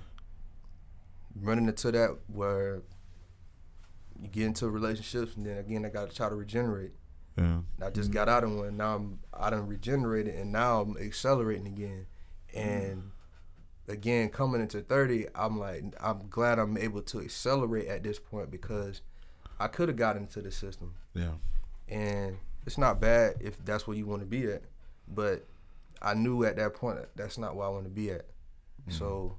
running into that where you get into relationships, and then again, I got to try to regenerate. Yeah. And I just mm-hmm. got out of one. Now I'm I done regenerated, and now I'm accelerating again. And again, coming into thirty, I'm like, I'm glad I'm able to accelerate at this point because I could have gotten into the system. Yeah. And it's not bad if that's where you want to be at, but I knew at that point that that's not where I want to be at. Mm-hmm. So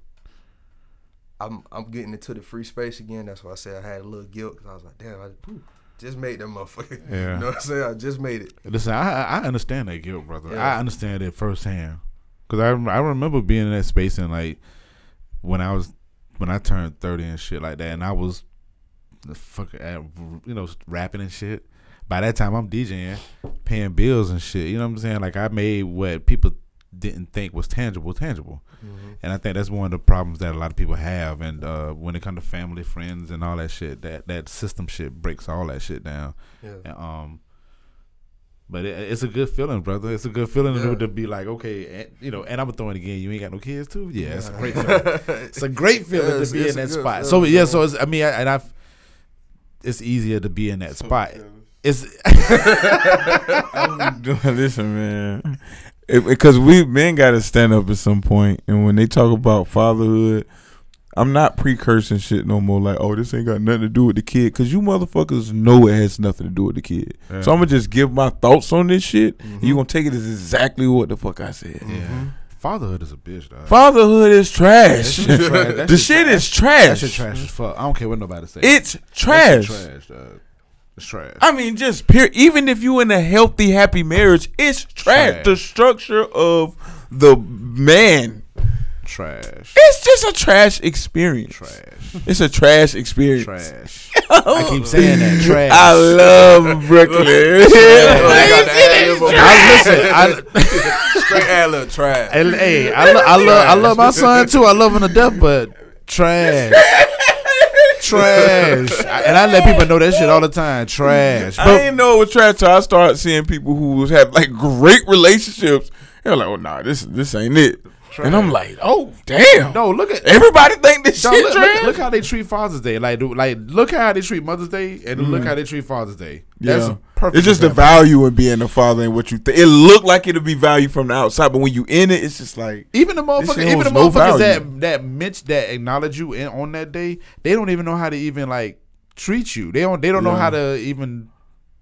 I'm I'm getting into the free space again. That's why I said I had a little guilt because I was like, damn, I whew. Just made that motherfucker. Yeah. You know what I'm saying? I just made it. Listen, I I understand that guilt, brother. Yeah. I understand it firsthand. Cause I, I remember being in that space and like when I was when I turned thirty and shit like that, and I was the fuck you know rapping and shit. By that time I'm DJing, paying bills and shit. You know what I'm saying? Like I made what people didn't think was tangible, tangible. Mm-hmm. And I think that's one of the problems that a lot of people have. And uh, when it comes to family, friends, and all that shit, that that system shit breaks all that shit down. Yeah. And, um. But it, it's a good feeling, brother. It's a good feeling yeah. to, to be like, okay, and, you know, and I'm going to throw it again. You ain't got no kids, too? Yeah, yeah. It's a great feeling. It's a great feeling yeah, to be in that spot. Feeling, so, yeah, man. so, it's, I mean, I, and I've, it's easier to be in that so spot. Jealous. It's. Listen, man. Because we men got to stand up at some point. And when they talk about fatherhood, I'm not precursing shit no more. Like, oh, this ain't got nothing to do with the kid, because you motherfuckers know it has nothing to do with the kid. Yeah. So I'm gonna just give my thoughts on this shit. Mm-hmm. And you gonna take it as exactly what the fuck I said. Mm-hmm. Yeah. Fatherhood is a bitch, dog. Fatherhood is trash. Yeah, trash. The shit trash. Is trash. That shit trash as fuck. I don't care what nobody says. It's trash. It's trash, dog. It's trash. I mean, just pure. Even if you in a healthy, happy marriage, it's trash. trash. The structure of the man. Trash. It's just a trash experience. Trash. It's a trash experience. Trash. I keep saying that. Trash. I love Brooklyn. I listen. Straight ad lib trash. Hey, hey, I, lo- I love. I love my son too. I love him to death, but trash. Trash. And I let people know that shit all the time. Trash. But I didn't know it was trash till I started seeing people who have like great relationships. They're like, oh nah, this this ain't it. Trash. And I'm like, oh damn! No, look at everybody think this shit look, trash. Look, look how they treat Father's Day. Like, do, like look how they treat Mother's Day, and mm. look how they treat Father's Day. That's yeah. perfect. It's just example. The value in being a father and what you think. It look like it'll be value from the outside, but when you in it, it's just like even the motherfuckers, even the no motherfuckers value. that that mention that acknowledge you in, on that day, they don't even know how to even like treat you. They don't. They don't yeah. know how to even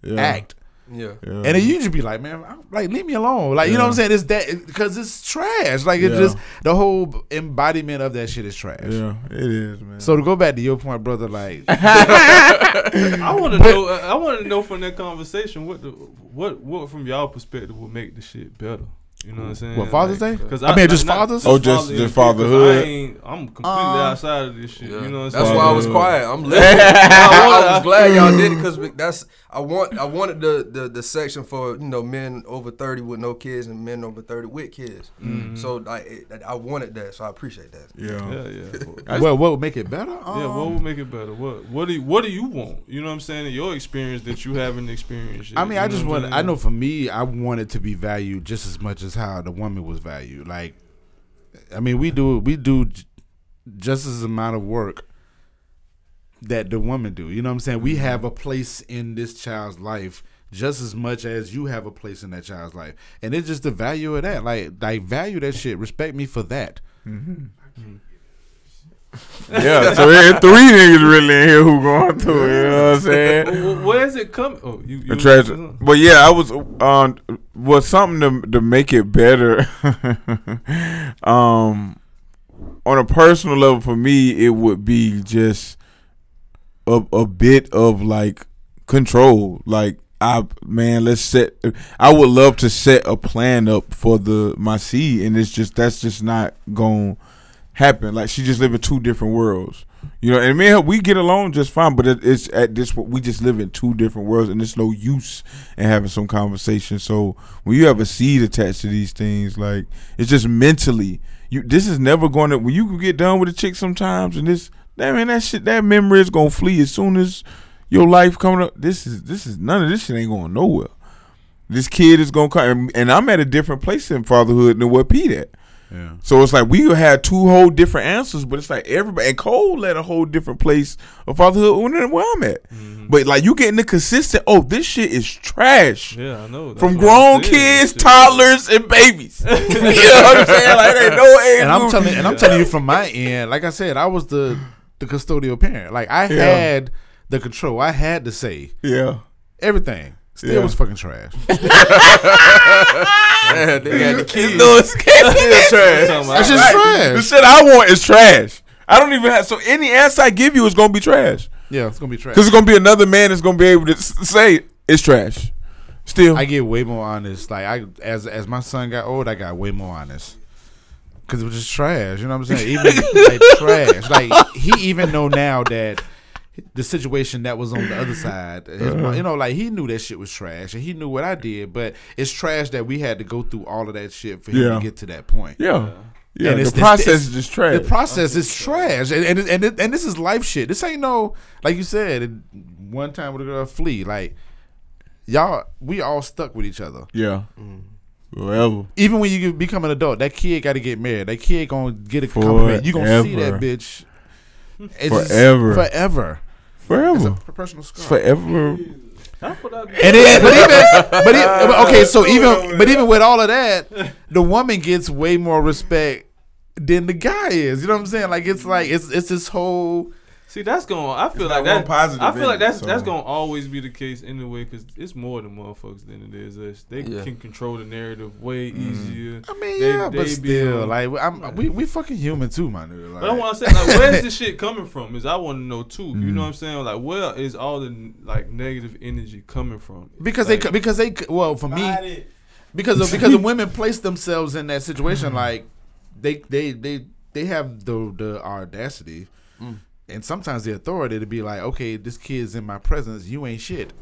yeah. act. Yeah. yeah, and then you just be like, man, I'm, like leave me alone, like yeah. you know what I'm saying? It's that because it's trash. Like it's yeah. just the whole embodiment of that shit is trash. Yeah, it is, man. So to go back to your point, brother, like I want to know, I want to know from that conversation what the what what from y'all perspective would make the shit better. You know what I'm saying? What, Father's like, Day? Cause I, I mean, just not, fathers? Oh, just, just fatherhood. I ain't, I'm completely um, outside of this shit. Yeah. You know what I'm saying? That's why I was quiet. I'm listening. I, I was glad y'all did it because that's I want. I wanted the, the, the section for you know men over thirty with no kids and men over thirty with kids. Mm-hmm. So like it, I wanted that. So I appreciate that. Yeah, yeah, yeah. Well, what would make it better? Um, yeah, what would make it better? What what do you, what do you want? You know what I'm saying? In your experience that you haven't experienced. Yet, I mean, I just want. I know for me, I wanted to be valued just as much as. How the woman was valued. Like, I mean, we do we do j- just as amount of work that the woman do. You know what I'm saying? We have a place in this child's life just as much as you have a place in that child's life, and it's just the value of that. Like, like value that shit. Respect me for that. Mm-hmm. Mm-hmm. Yeah, so there are three niggas really in here who going through it. You know what I'm saying? Where's it coming? Oh, you, you trash. But yeah, I was on um, was something to to make it better. um, on a personal level, for me, it would be just a a bit of like control. Like I man, let's set. I would love to set a plan up for the my seed, and it's just that's just not going. Happen like she just live in two different worlds, you know. And me and her, we get along just fine, but it, it's at this we just live in two different worlds, and it's no use in having some conversation. So when you have a seed attached to these things, like it's just mentally, you this is never going to. When you can get done with a chick sometimes, and this that man that shit that memory is gonna flee as soon as your life coming up. This is this is none of this shit ain't going nowhere. This kid is gonna come, and, and I'm at a different place in fatherhood than what Pete at. Yeah. So it's like we had two whole different answers, but it's like everybody and Cole at a whole different place of fatherhood than where I'm at. Mm-hmm. But like you getting the consistent, oh, this shit is trash. Yeah, I know. That's from grown kids, toddlers, and babies. You know what I'm saying? Like there ain't no age. And I'm telling, and I'm telling you from my end, like I said, I was the the custodial parent. Like I yeah. had the control. I had to say, yeah, everything. Still yeah. was fucking trash. Man, they had the keys. It's still trash. That's just right. trash. The shit I want is trash. I don't even have. So any answer I give you is gonna be trash. Yeah, it's gonna be trash. Cause it's gonna be another man that's gonna be able to say it's trash. Still, I get way more honest. Like I, as as my son got old, I got way more honest. Cause it was just trash. You know what I'm saying? Even like trash. Like he even know now that. The situation that was on the other side, his, you know, like he knew that shit was trash, and he knew what I did. But it's trash that we had to go through all of that shit for him yeah. to get to that point. Yeah, yeah. And it's, the it's, process it's, is just trash. The process is trash, and and and, it, and this is life shit. This ain't no like you said one time with a girl flee. Like y'all, we all stuck with each other. Yeah. Mm. Forever. Even when you become an adult, that kid got to get married. That kid gonna get a compliment. You gonna see that bitch it's forever. Forever. Forever. It's a personal scar. Forever. That's what I do. And then, but even, but even, okay, so even, but even with all of that, the woman gets way more respect than the guy is. You know what I'm saying? Like it's like it's it's this whole. See, that's going. I feel like that. Positive I feel like that's it, so. That's going to always be the case anyway, because it's more the motherfuckers than it is us. They yeah. can control the narrative way mm. easier. I mean, they, yeah, they but be still, on, like I'm, we we fucking human too, my nigga. Like. But I want to say, like, where's this shit coming from? Is I want to know too. Mm. You know what I'm saying? Like, where is all the like negative energy coming from? Because like, they because they well for me it. because of, because the women place themselves in that situation. Like they they they they have the the audacity. Mm. And sometimes the authority to be like, okay, this kid's in my presence. You ain't shit.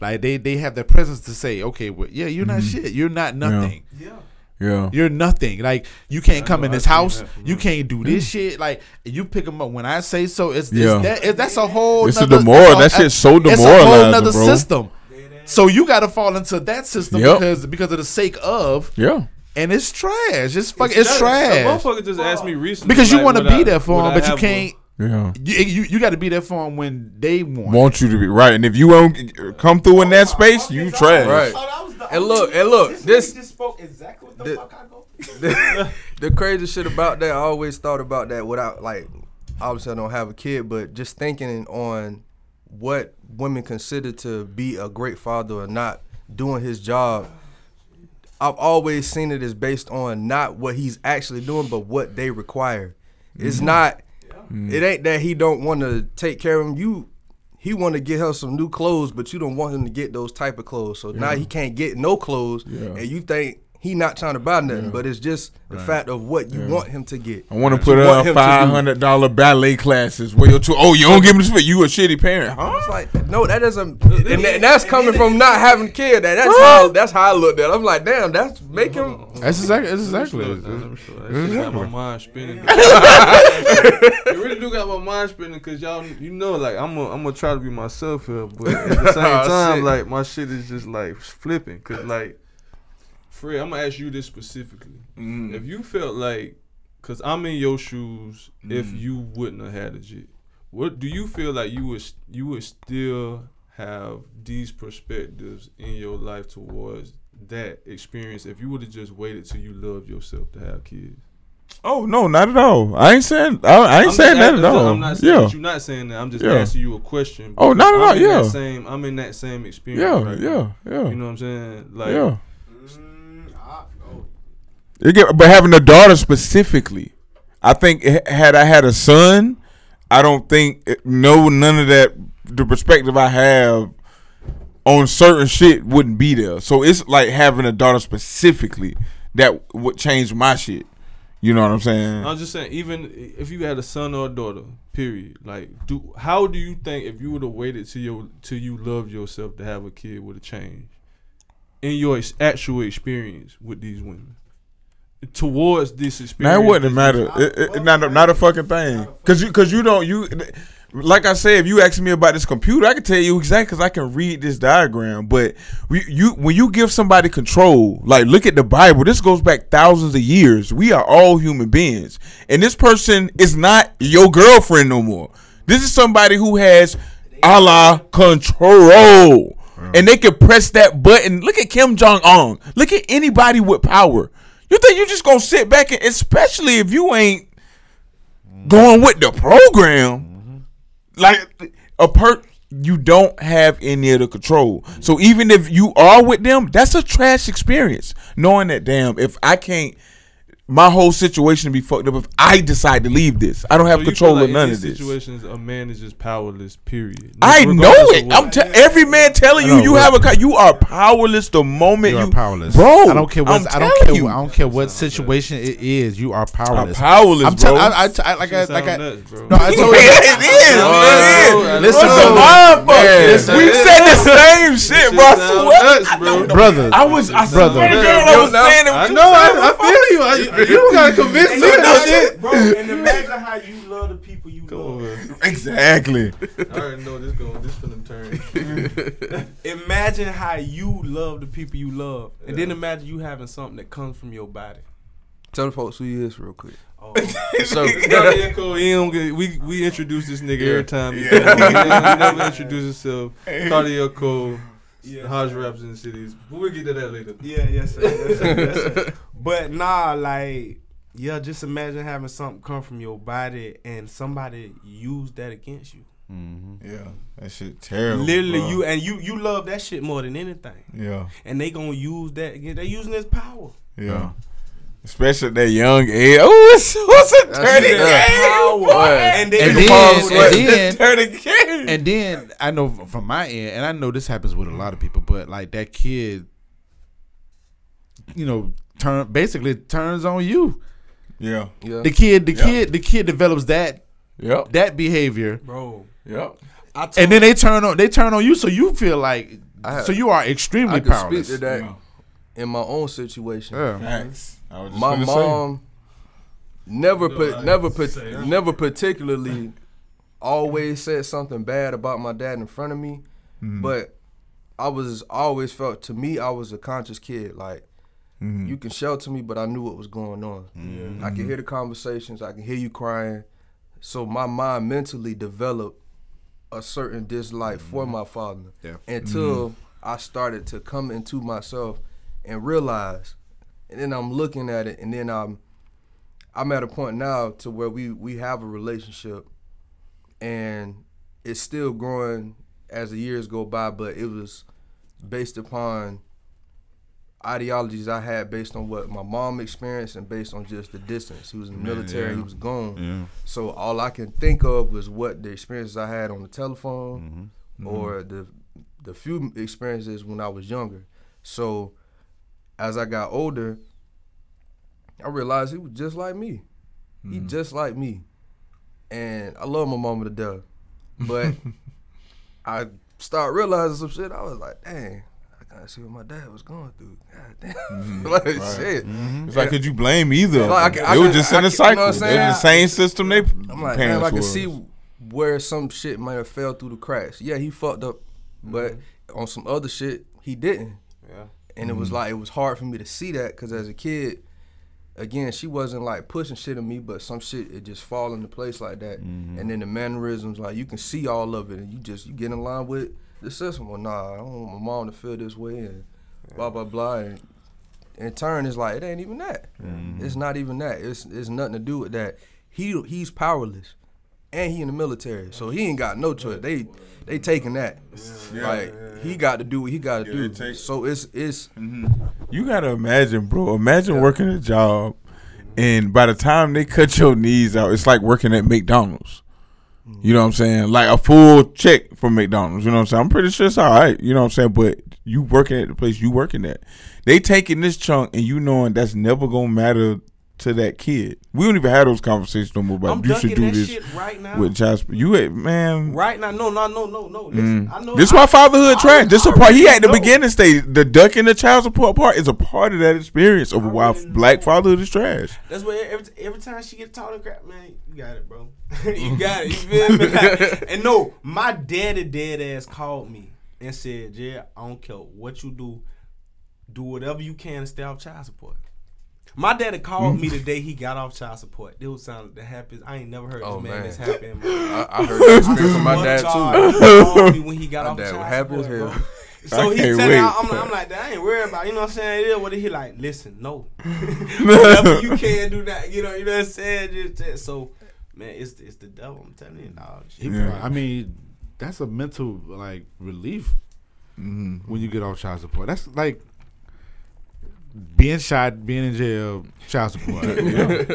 Like they, they have the presence to say, okay, well, yeah, you're mm-hmm. not shit. You're not nothing. Yeah, yeah. You're nothing. Like you can't yeah, come in this house. You can't do this yeah. shit. Like you pick them up when I say so. It's, it's yeah. that. It, that's a whole. It's another, a demoralizing. That shit's so demoralizing. It's a whole another system. So you got to fall into that system yep. because because of the sake of yeah. And it's trash. It's fucking. It's, it's trash. Motherfucker just asked me recently because you like, want to be I, there for them, but you can't. A, Yeah, you you, you got to be there for them when they want want you to be right, and if you don't come through in that space, you trash. Right. Oh, and look, and look, this, this just spoke exactly what the, the fuck I go. The, the crazy shit about that, I always thought about that. Without like, obviously I don't have a kid, but just thinking on what women consider to be a great father or not doing his job. I've always seen it as based on not what he's actually doing, but what they require. Mm-hmm. It's not. Mm. It ain't that he don't want to take care of him. You, he want to get her some new clothes, but you don't want him to get those type of clothes. So yeah. now he can't get no clothes, yeah. and you think he not trying to buy nothing. Yeah. But it's just the right. fact of what you yeah. want him to get. I want to put her on five hundred dollar ballet classes. Where your two, oh, you don't give him this for you a shitty parent, huh? It's like no, that doesn't. And, that, and that's coming from not having a kid. That that's how that's how I looked at it. I'm like, damn, that's making. Him. That's exactly. That's exactly. It got my mind spinning. It really do got my mind spinning because y'all, you know, like I'm gonna I'm gonna try to be myself here, but at the same oh, time, shit. like my shit is just like flipping. Cause like, Fred, I'm gonna ask you this specifically: mm. if you felt like, cause I'm in your shoes, mm. if you wouldn't have had a jit, what do you feel like you would you would still have these perspectives in your life towards that experience if you would have just waited till you loved yourself to have kids? Oh no, not at all. I ain't saying I, I ain't I'm saying that at all. I'm not saying yeah. that you're not saying that. I'm just yeah. asking you a question. Oh, not at all. Yeah, that same. I'm in that same experience. Yeah, right yeah, now. yeah. You know what I'm saying? Like, yeah. Mm, I, oh. it get, but having a daughter specifically, I think had I had a son, I don't think no none of that. The perspective I have on certain shit wouldn't be there. So it's like having a daughter specifically that would change my shit. You know what I'm saying? I'm just saying, even if you had a son or a daughter, period. Like, do how do you think if you would have waited till your till you loved yourself to have a kid would have changed in your ex- actual experience with these women towards this experience? Now it wouldn't matter. It, it, it, not a, not a fucking thing. Cause you cause you don't you. Like I said, if you ask me about this computer, I can tell you exactly because I can read this diagram. But we, you, when you give somebody control, like look at the Bible. This goes back thousands of years. We are all human beings. And this person is not your girlfriend no more. This is somebody who has Allah control. Wow. And they can press that button. Look at Kim Jong-un. Look at anybody with power. You think you just going to sit back, and especially if you ain't going with the program. Like a per, you don't have any of the control. So even if you are with them, that's a trash experience. Knowing that, damn, if I can't, my whole situation be fucked up if I decide to leave this. I don't have so control like of none of this. Situations, a man is just powerless. Period. No, I know it. I'm te- every man telling you, know, you have a, you are powerless the moment you are you, powerless, bro. I don't care what I don't care. You. I don't care what situation it is. You are powerless. I'm powerless, I'm te- bro. I, I, I, like I, like I, nuts, bro. No, I told you it is. Oh, it is. Listen, bro. We said the same shit, bro. Brother, I was, I brother, I was saying it. I know. I feel you. You don't gotta convince me that shit, bro. And imagine how you love the people you Go love. On. Exactly. I already know this going. This finna turn. Imagine how you love the people you love, and yeah. then imagine you having something that comes from your body. Tell the folks who he is real quick. Oh. So we we introduce this nigga yeah. every time. Yeah. He never introduce himself. Cardio Cole. Yeah, Hodge raps in the cities. But we'll get to that later. Yeah, yes sir. Yes, sir, yes, sir. But nah, like yeah, just imagine having something come from your body and somebody use that against you. Mm-hmm. Yeah, that shit terrible. Literally, bro. you and you you love that shit more than anything. Yeah, and they gonna use that again. They using this power. Yeah. Mm-hmm. Especially that young age. Oh, it's, it's a dirty game. And then, and then, and then, and then I know from my end, and I know this happens with a lot of people, but like that kid, you know, turn basically turns on you. Yeah. yeah. The kid, the yeah. kid, the kid develops that, yep. that behavior, bro. Yep. I and then they turn on, they turn on you, so you feel like, have, so you are extremely I powerless. Speak to that yeah. in my own situation. Yeah. Facts. My mom say. never, no, pa- never, pa- never particularly always said something bad about my dad in front of me, mm-hmm. but I was always felt to me I was a conscious kid. Like mm-hmm. you can shelter me, but I knew what was going on. Mm-hmm. I could hear the conversations. I can hear you crying. So my mind mentally developed a certain dislike mm-hmm. for my father yeah. until mm-hmm. I started to come into myself and realize. And then I'm looking at it, and then I'm I'm at a point now to where we, we have a relationship, and it's still growing as the years go by, but it was based upon ideologies I had based on what my mom experienced and based on just the distance. He was in the Man, military, yeah. he was gone. Yeah. So all I can think of was what the experiences I had on the telephone mm-hmm. Mm-hmm. or the the few experiences when I was younger. So as I got older, I realized he was just like me. Mm-hmm. He just like me. And I love my mama to death. But I started realizing some shit. I was like, dang, I gotta see what my dad was going through. God damn. Mm-hmm. like, right. shit. Mm-hmm. It's like, could you blame either? Like, I, I, they I, were just I, in I, a cycle. You know what I'm saying? They're the same system they I'm like, damn, I can was. see where some shit might have fell through the cracks. Yeah, he fucked up. Mm-hmm. But on some other shit, he didn't. Yeah. And it was like, it was hard for me to see that because as a kid, again, she wasn't like pushing shit on me, but some shit, it just fall into place like that. Mm-hmm. And then the mannerisms, like you can see all of it and you just, you get in line with the system. Well, nah, I don't want my mom to feel this way and blah, blah, blah. And in turn, it's like, it ain't even that. Mm-hmm. It's not even that. It's it's nothing to do with that. He He's powerless and he in the military, so he ain't got no choice. They they taking that. Yeah. Like, he got to do what he got to yeah, do. It so it's it's. Mm-hmm. You gotta imagine, bro. Imagine yeah. working a job, and by the time they cut your knees out, it's like working at McDonald's. Mm-hmm. You know what I'm saying? Like a full check from McDonald's. You know what I'm saying? I'm pretty sure it's all right. You know what I'm saying? But you working at the place you working at, they taking this chunk, and you knowing that's never gonna matter to that kid. We don't even have those conversations no more about I'm you should do this shit right now. With child you ain't, man. Right now. No, no, no, no, no. Listen, mm. I know, this is my fatherhood trash. This is a part. Really he at the know. beginning stage. The ducking the child support part is a part of that experience of why really black know. fatherhood is trash. That's why every, every time she gets taught to crap, man, you got it, bro. you got it. You feel me? Like, and no, my daddy dead ass called me and said, yeah, I don't care what you do. Do whatever you can to stay off child support. My daddy called me the day he got off child support. It was sounded the happiest. I ain't never heard oh, this man this happy in my life. I, I heard this from my dad God, too. He called me when he got my off dad child was support. Happy as hell. So I he said, I'm, I'm like, I ain't worried about it. You know what I'm saying? It is what he like, listen, no. Whatever you can do that. You know, you know what I'm saying? Just, just, so, man, it's it's the devil. I'm telling you, nah, shit. Yeah. I mean, that's a mental like relief mm-hmm. when you get off child support. That's like being shot, being in jail, child support, you know?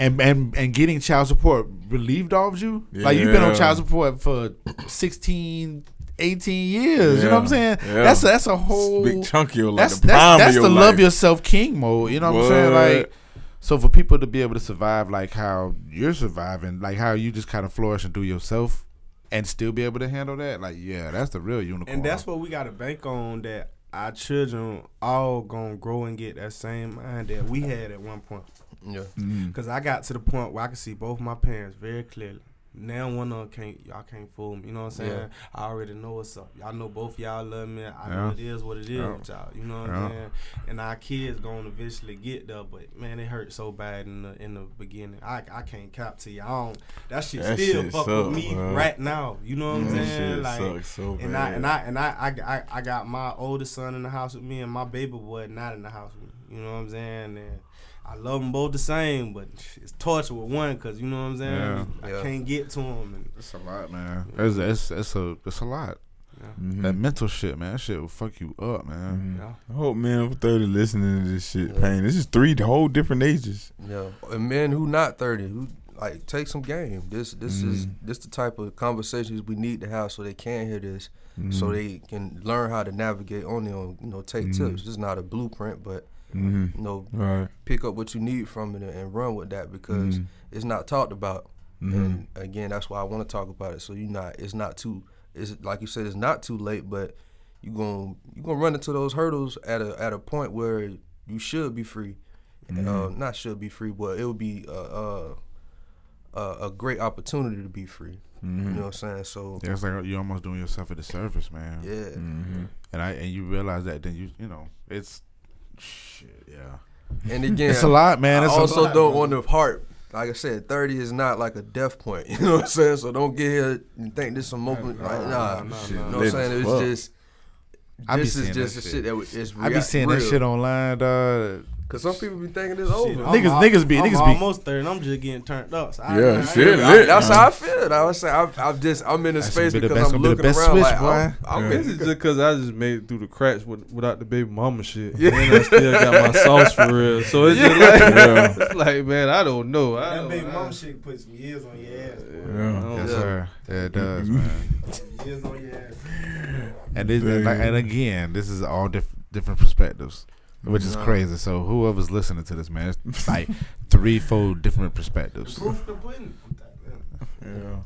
and and and getting child support relieved off of you. Yeah. Like you've been on child support for sixteen, eighteen years. Yeah. You know what I'm saying? Yeah. That's a, that's a whole big chunk of your life. That's the, that's, that's your the life. Love yourself king mode. You know what, what I'm saying? Like so for people to be able to survive like how you're surviving, like how you just kind of flourish and do yourself, and still be able to handle that. Like yeah, that's the real unicorn. And that's what we got to bank on that. Our children all gonna grow and get that same mind that we had at one point. Yeah. Mm-hmm. Cause I got to the point where I could see both my parents very clearly. Now one of them can't, y'all can't fool me. You know what I'm saying? Yeah. I already know what's up. Y'all know both y'all love me. I yeah. know it is what it is yeah. with y'all. You know what yeah. I'm saying? And our kids gonna eventually get there, but man, it hurt so bad in the in the beginning. I I can't cop to y'all. That shit that still shit fuck suck, with me bro. right now. You know what that I'm saying? Shit like sucks so bad. and I and I and I I, I I got my oldest son in the house with me and my baby boy not in the house with me. You know what I'm saying? And I love them both the same, but it's torture with one because, you know what I'm saying? Yeah. I yeah. can't get to them. It's a lot, man. It's it's it's a it's a lot. Yeah. Mm-hmm. That mental shit, man. That shit will fuck you up, man. Yeah. I hope men over thirty listening to this shit, yeah. Pain. This is three whole different ages. Yeah, and men who not thirty, who like take some game. This this mm-hmm. is this the type of conversations we need to have so they can hear this, mm-hmm. so they can learn how to navigate on their own. You know, take mm-hmm. tips. This is not a blueprint, but. Mm-hmm. You know, right. pick up what you need from it and run with that because mm-hmm. it's not talked about. Mm-hmm. And again, that's why I want to talk about it. So you not, it's not too, it's like you said, it's not too late. But you gonna you gonna run into those hurdles at a at a point where you should be free, mm-hmm. uh, not should be free, but it would be a a, a great opportunity to be free. Mm-hmm. You know what I'm saying? So yeah, it's like you're almost doing yourself a disservice, man. Yeah. Mm-hmm. And I and you realize that then you you know it's. Shit, yeah. And again, it's a lot, man. It's I also a lot, don't want to harp. Like I said, thirty is not like a death point. You know what I'm saying? So don't get here and think this is some open. Like, nah, nah, nah, you know what I'm saying? It's just. I this is just the shit. shit that it's real. I be seeing real. that shit online, dog. Cause some people be thinking it's over. Niggas, all, niggas be, I'm niggas almost be. thirty. And I'm just getting turned up. So I, yeah, I, shit. I, I, that's how I feel. I was saying, I've, I've just, I'm in a space be because best, I'm looking around. Switch, like, I'm, I'm yeah. This is just cause I just made it through the cracks with, without the baby mama shit. Yeah. And I still got my sauce for real. So it's yeah. just like, yeah. it's like, man, I don't know. I that don't, baby mama shit puts some years on your ass. Yeah, yes, sir. That does, man. Years on your ass. And this, like, and again, this is all diff- different perspectives. Which is crazy. So whoever's listening to this, man, it's like three, four different perspectives. Proof the pudding. Yeah.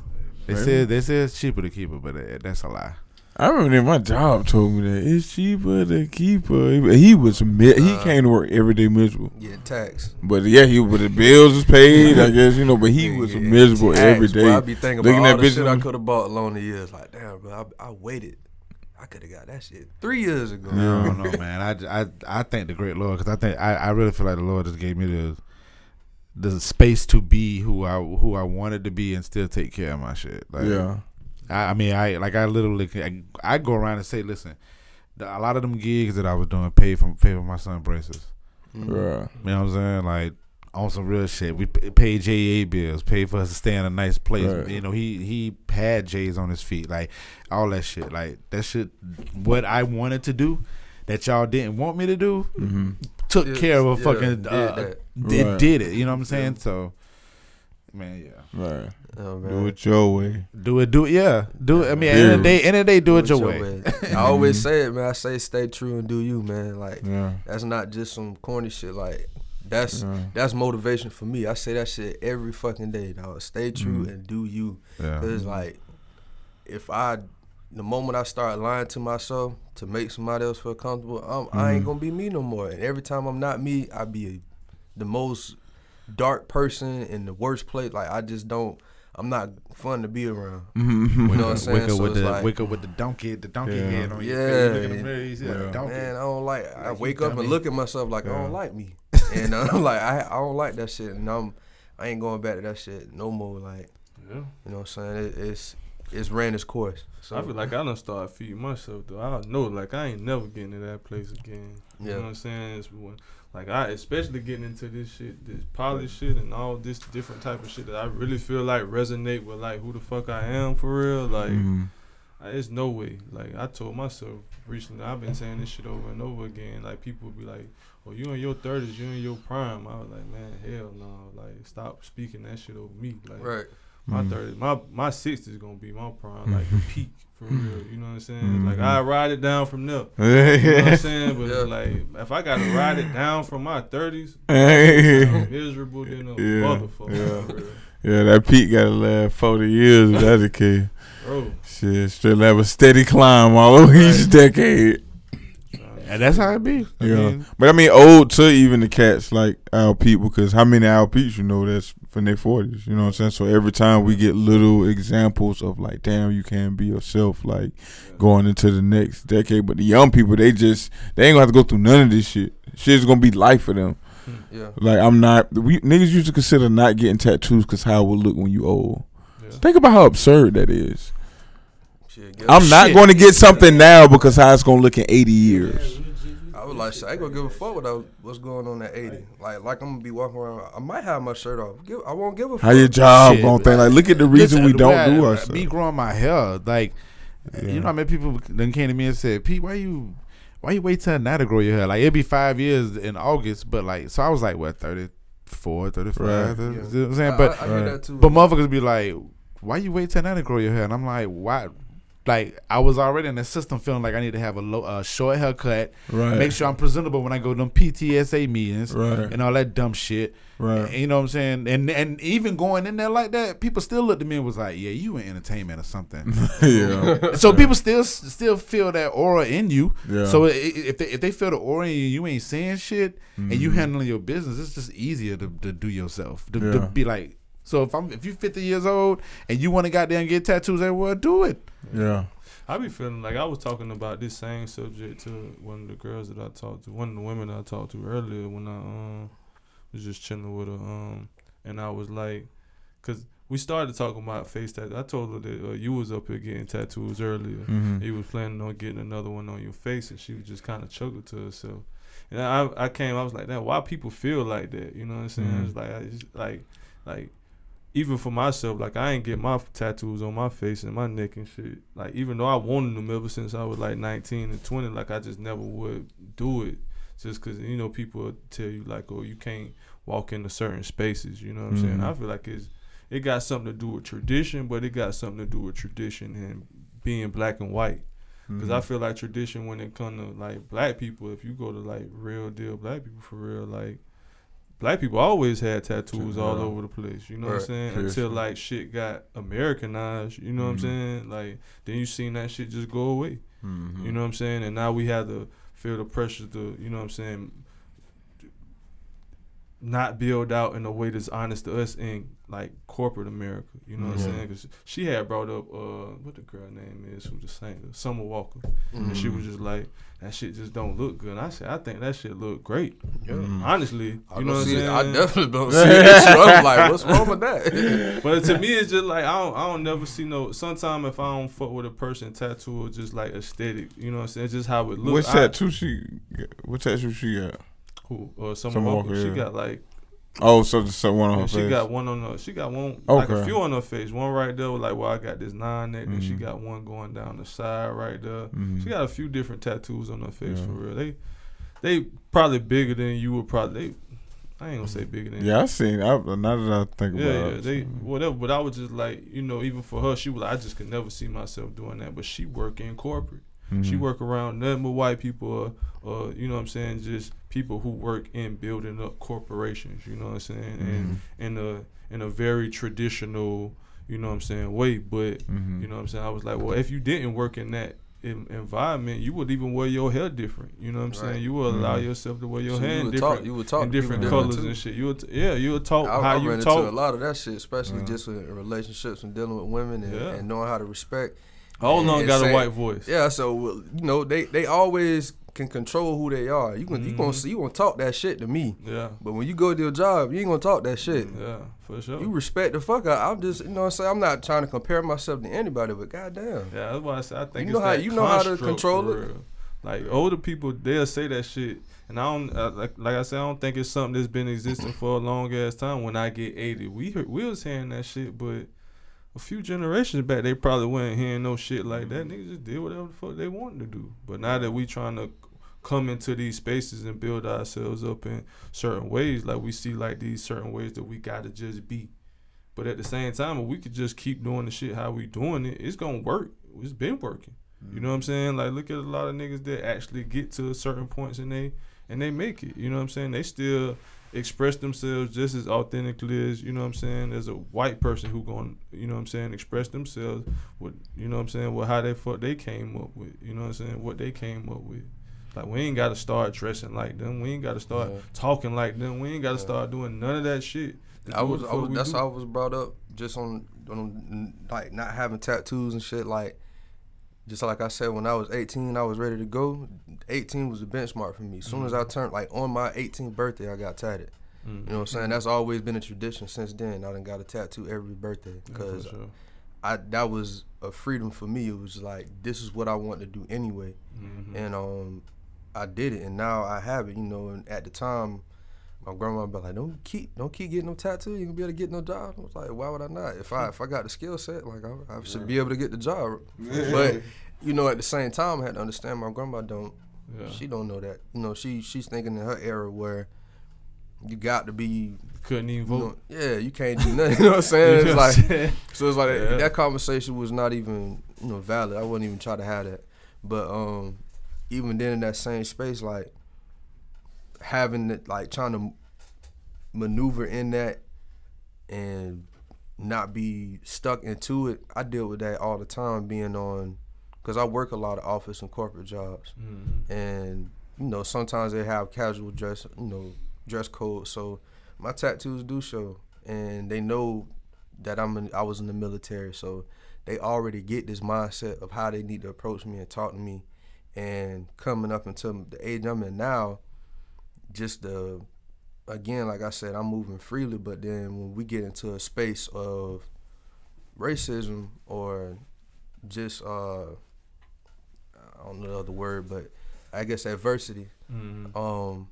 They said they said it's cheaper to keep it, but it, that's a lie. I remember my job told me that it's cheaper to keep her. He was he came to work every day miserable. Yeah, tax. But yeah, he but the bills was paid. I guess you know. But he was yeah, miserable tax, every day. Bro, I be thinking about all that the shit I could have bought along the years. Like damn, bro, I, I waited. I could have got that shit three years ago. No, no, man. I, I, I thank the great Lord because I think I, I really feel like the Lord just gave me the the space to be who I who I wanted to be and still take care of my shit. Like, yeah. I, I mean, I like I literally I, I go around and say, listen, the, a lot of them gigs that I was doing paid for paid for my son's braces. Mm-hmm. Yeah. You know what I'm saying? Like on some real shit, we paid J A bills, paid for us to stay in a nice place. Right. You know, he he had J's on his feet, like all that shit, like that shit. What I wanted to do, that y'all didn't want me to do, mm-hmm. took it's, care of a yeah, fucking. Did, uh, did, right. did it? You know what I'm saying? Yeah. So, man, yeah, right. Oh, man. Do it your way. Do it, do it, yeah, do it. I mean, yeah. end of the day, end of the day, do, do it, it your way. way. I always say it, man. I say, stay true and do you, man. Like yeah. that's not just some corny shit, like. That's yeah. that's motivation for me. I say that shit every fucking day, dog. Stay true mm. and do you. Yeah. Cause like, if I, the moment I start lying to myself to make somebody else feel comfortable, I'm, mm. I ain't gonna be me no more. And every time I'm not me, I be a, the most dark person in the worst place. Like I just don't. I'm not fun to be around. Mm-hmm. You know what I'm saying? Wake up so with, like, with the donkey, the donkey yeah. head on your yeah. face. You look in the mirror, you see yeah. donkey. Man, I don't like, I like wake up dummy. and look at myself like yeah. I don't like me. And I'm like, I, I don't like that shit. And I'm, I ain't going back to that shit no more. Like, yeah. you know what I'm saying? It, it's, it's ran its course. So I feel like I done started feeding myself though. I don't know, like I ain't never getting to that place again. You yeah. know what I'm saying? It's one. Like I, especially getting into this shit, this poly shit, and all this different type of shit that I really feel like resonate with, like who the fuck I am for real. Like, mm-hmm. I, it's no way. Like I told myself recently, I've been saying this shit over and over again. Like people be like, "Oh, you in your thirties, you in your prime." I was like, "Man, hell no!" Like stop speaking that shit over me. Like right. my mm-hmm. thirties, my my sixties gonna be my prime, like the peak. For real, you know what I'm saying? Mm-hmm. Like, I ride it down from there. You know what I'm saying? But, yeah. like, if I got to ride it down from my thirties, I'm miserable than a yeah. motherfucker. Yeah. yeah, that peak got to last forty years if that's the case. Bro. Shit, still have a steady climb all over right. each decade. And that's how it be. Yeah. I mean, but, I mean, old to even the cats like our people, because how many our peeps you know that's from their forties, you know what I'm saying? So every time we get little examples of like, damn, you can't be yourself, like yeah. going into the next decade. But the young people, they just, they ain't gonna have to go through none of this shit. Shit's gonna be life for them. Yeah. Like, I'm not, we niggas used to consider not getting tattoos because how it would look when you old. Yeah. Think about how absurd that is. Shit, I'm not shit. going to get something now because how it's going to look in eighty years. Yeah, like, shit, I ain't gonna give a fuck without what's going on at eighty. Like, like I'm gonna be walking around. I might have my shirt off. Give, I won't give a fuck. How your job shit, gonna think? Like, look at the reason we don't I, do our stuff. Me growing my hair, like, yeah. you know, I met people then came to me and said, "Pete, why you, why you wait till now to grow your hair? Like, it'd be five years in August, but like, so I was like, what, thirty-four, thirty-five? Right. thirty, yeah. You know what I'm saying, I, but I, I right. that too, but man. Motherfuckers be like, why you wait till now to grow your hair? And I'm like, why? Like, I was already in the system feeling like I need to have a low, uh, short haircut, right. make sure I'm presentable when I go to them P T S A meetings right. and all that dumb shit. Right. And, you know what I'm saying? And and even going in there like that, people still looked at me and was like, yeah, you in entertainment or something. yeah. So yeah. people still still feel that aura in you. Yeah. So if they, if they feel the aura in you, you ain't saying shit mm-hmm. and you handling your business, it's just easier to, to do yourself, to, yeah. to be like, so if I'm if you're fifty years old and you want to goddamn get tattoos everywhere, do it. Yeah, I be feeling like I was talking about this same subject to one of the girls that I talked to, one of the women I talked to earlier when I um, was just chilling with her, um, and I was like, cause we started talking about face tattoos. I told her that uh, you was up here getting tattoos earlier. Mm-hmm. You was planning on getting another one on your face, and she was just kind of chuckled to herself. And I I came, I was like, that why people feel like that? You know what I'm saying? Mm-hmm. It's like I just, like like. Even for myself, like, I ain't get my tattoos on my face and my neck and shit. Like, even though I wanted them ever since I was, like, nineteen and twenty, like, I just never would do it. Just because, you know, people tell you, like, oh, you can't walk into certain spaces, you know what I'm mm-hmm. saying? I feel like it's, it got something to do with tradition, but it got something to do with tradition and being black and white. Because mm-hmm. I feel like tradition, when it comes to, like, black people, if you go to, like, real deal black people for real, like, black people always had tattoos yeah. all over the place, you know right. what I'm saying? Seriously. Until, like, shit got Americanized, you know mm-hmm. what I'm saying? Like, then you seen that shit just go away, mm-hmm. you know what I'm saying? And now we have to feel the pressure to, you know what I'm saying, not build out in a way that's honest to us in, like, corporate America, you know mm-hmm. what I'm saying? Because she had brought up, uh, what the girl name is, who the singer, Summer Walker, mm-hmm. and she was just like, that shit just don't look good. And I said, I think that shit look great. Yeah. Mm. Honestly, I you know what I'm saying? It. I definitely don't see it. So I'm like, what's wrong with that? But to me, it's just like, I don't, I don't never see no, sometimes if I don't fuck with a person, tattoo or just like aesthetic, you know what I'm saying? Just how it looks. What tattoo she, what tattoo she got? Who? Uh, Summer Walker. Walker. She yeah. got like, oh, so so one on her and face. She got one on her. She got one okay. like a few on her face. One right there, like well, I got this nine neck, mm-hmm. and she got one going down the side right there. Mm-hmm. She got a few different tattoos on her face yeah. for real. They, they probably bigger than you would probably. They, I ain't gonna say bigger than. Yeah, you. I seen. I now that I think yeah, about it. Yeah, they whatever. But I was just like, you know, even for her, she was. Like, I just could never see myself doing that. But she work in corporate. Mm-hmm. She work around nothing but white people, uh, uh, you know what I'm saying, just people who work in building up corporations, you know what I'm saying, mm-hmm. and in a, in a very traditional, you know what I'm saying, way. But, mm-hmm. you know what I'm saying, I was like, well, if you didn't work in that in, environment, you would even wear your hair different, you know what I'm right. saying. You would allow mm-hmm. yourself to wear your so hair you different, talk, you would talk in different colors and shit. You would, yeah, you would talk I, how I you ran talk. Into a lot of that shit, especially yeah. just in relationships and dealing with women and, yeah. and knowing how to respect. All of them got saying, a white voice. Yeah, so you know they, they always can control who they are. You can mm-hmm. you gonna see you gonna talk that shit to me. Yeah. But when you go to your job, you ain't gonna talk that shit. Yeah, for sure. You respect the fuck out. I'm just you know what I'm saying. I'm not trying to compare myself to anybody, but goddamn. Yeah, that's why I, say, I think you know it's how that you know how to control it. Like older people, they'll say that shit, and I don't uh, like like I said, I don't think it's something that's been existing for a long ass time. When I get eighty, we we was hearing that shit, but. A few generations back, they probably wasn't hearing no shit like that. Niggas just did whatever the fuck they wanted to do. But now that we trying to come into these spaces and build ourselves up in certain ways, like we see like these certain ways that we got to just be. But at the same time, if we could just keep doing the shit how we doing it, it's going to work. It's been working. Mm-hmm. You know what I'm saying? Like, look at a lot of niggas that actually get to certain points and they, and they make it. You know what I'm saying? They still express themselves just as authentically as, you know what I'm saying, as a white person who gonna, you know what I'm saying, express themselves with, you know what I'm saying, with how they fuck they came up with, you know what I'm saying, what they came up with. Like, we ain't got to start dressing like them. We ain't got to start yeah. talking like them. We ain't got to yeah. start doing none of that shit. I was, I was that's do. how I was brought up, just on, on, like, not having tattoos and shit, like, just like I said, when I was eighteen, I was ready to go. eighteen was the benchmark for me. As soon as I turned, like on my eighteenth birthday, I got tatted. Mm-hmm. You know what I'm saying? That's always been a tradition since then. I done got a tattoo every birthday because yeah, sure. I that was a freedom for me. It was like, this is what I want to do anyway. Mm-hmm. And um, I, I did it, and now I have it, you know. And at the time, my grandma be like, "Don't keep, don't keep getting no tattoo. You gonna be able to get no job." I was like, "Why would I not? If I, if I got the skill set, like I, I should be able to get the job." Yeah. But you know, at the same time, I had to understand my grandma don't. Yeah. She don't know that. You know, she she's thinking in her era where you got to be. Couldn't even vote. You know, yeah, you can't do nothing. You know what I'm saying? It's like, so it's like yeah. that conversation was not even, you know, valid. I wouldn't even try to have that. But um, even then, in that same space, like having it, like trying to maneuver in that and not be stuck into it, I deal with that all the time. Being on, because I work a lot of office and corporate jobs, mm-hmm. and you know sometimes they have casual dress, you know, dress code. So my tattoos do show, and they know that I'm in, I was in the military, so they already get this mindset of how they need to approach me and talk to me. And coming up until the age I'm in now, just the, again, like I said, I'm moving freely, but then when we get into a space of racism or just, uh, I don't know the other word, but I guess adversity, mm-hmm. um,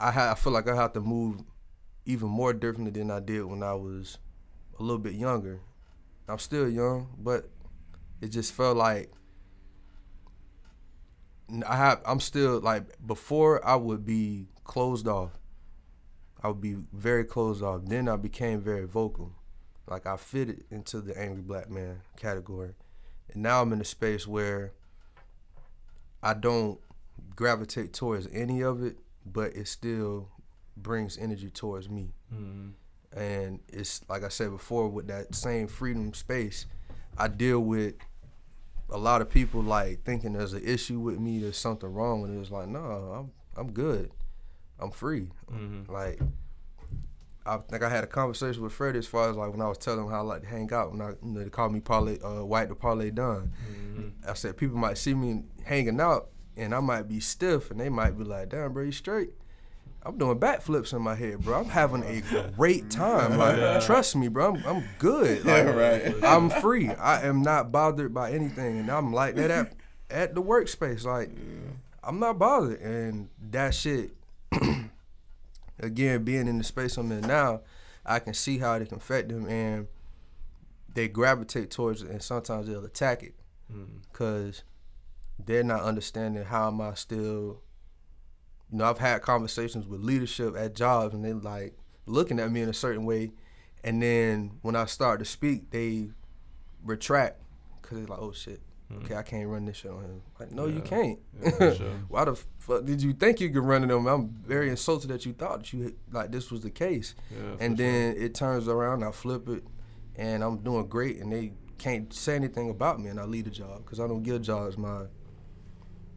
I, ha- I feel like I have to move even more differently than I did when I was a little bit younger. I'm still young, but it just felt like I have. I'm still like before. I would be closed off. I would be very closed off. Then I became very vocal. Like I fitted into the angry black man category, and now I'm in a space where I don't gravitate towards any of it, but it still brings energy towards me. Mm-hmm. And it's, like I said before, with that same freedom space, I deal with a lot of people like thinking there's an issue with me, there's something wrong, and it's like, no, I'm I'm good. I'm free. Mm-hmm. Like, I think I had a conversation with Freddie as far as like when I was telling him how I like to hang out, when I, you know, they called me parlay, uh, White the Parlay Don. Mm-hmm. I said, people might see me hanging out, and I might be stiff, and they might be like, damn, bro, you straight? I'm doing backflips in my head, bro. I'm having a great time. Like, yeah. Trust me, bro. I'm, I'm good. Like, yeah, right. I'm free. I am not bothered by anything, and I'm like that at, at the workspace. Like, yeah. I'm not bothered, and that shit. Again, being in the space I'm in now, I can see how it can affect them, and they gravitate towards it, and sometimes they'll attack it because mm. they're not understanding how am I still. You know, I've had conversations with leadership at jobs, and they like looking at me in a certain way, and then when I start to speak, they retract because they're like, "Oh shit, mm-hmm. okay, I can't run this shit on him." Like, no, yeah. you can't. Yeah, sure. Why the fuck did you think you could run it on me? I'm very insulted that you thought that you like this was the case, yeah, and then sure. it turns around, I flip it, and I'm doing great, and they can't say anything about me, and I leave the job because I don't give jobs my.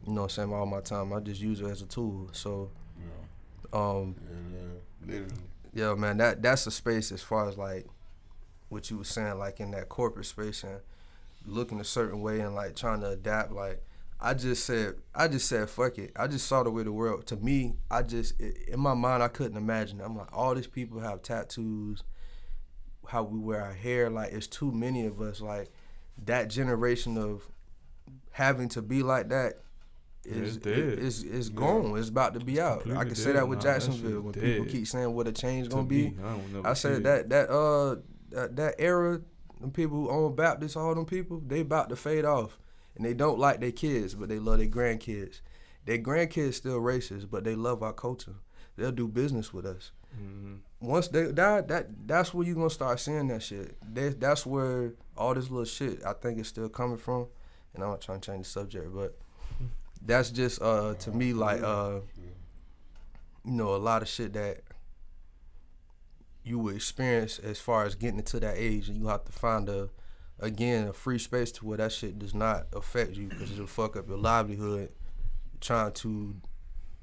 You know what I'm saying, all my time. I just use it as a tool. So, yeah. um, yeah, yeah. yeah, man, that that's a space as far as like what you were saying, like in that corporate space and looking a certain way and like trying to adapt. Like I just said, I just said, fuck it. I just saw the way the world. To me, I just it, in my mind, I couldn't imagine. I'm like, all these people have tattoos, how we wear our hair. Like it's too many of us. Like that generation of having to be like that. It's, it's, it, it's it's gone. Yeah. It's about to be it's out. I can say that with nah, Jacksonville when dead. People keep saying what a change gonna to be. be. I, I said that that uh that, that era, them people who own Baptists, all them people, they about to fade off, and they don't like their kids, but they love their grandkids. Their grandkids still racist, but they love our culture. They'll do business with us. Mm-hmm. Once they die, that that's where you gonna start seeing that shit. They, that's where all this little shit I think is still coming from. And I'm not trying to change the subject, but. That's just uh, to me like uh, you know a lot of shit that you would experience as far as getting into that age, and you have to find a again a free space to where that shit does not affect you because it'll fuck up your livelihood trying to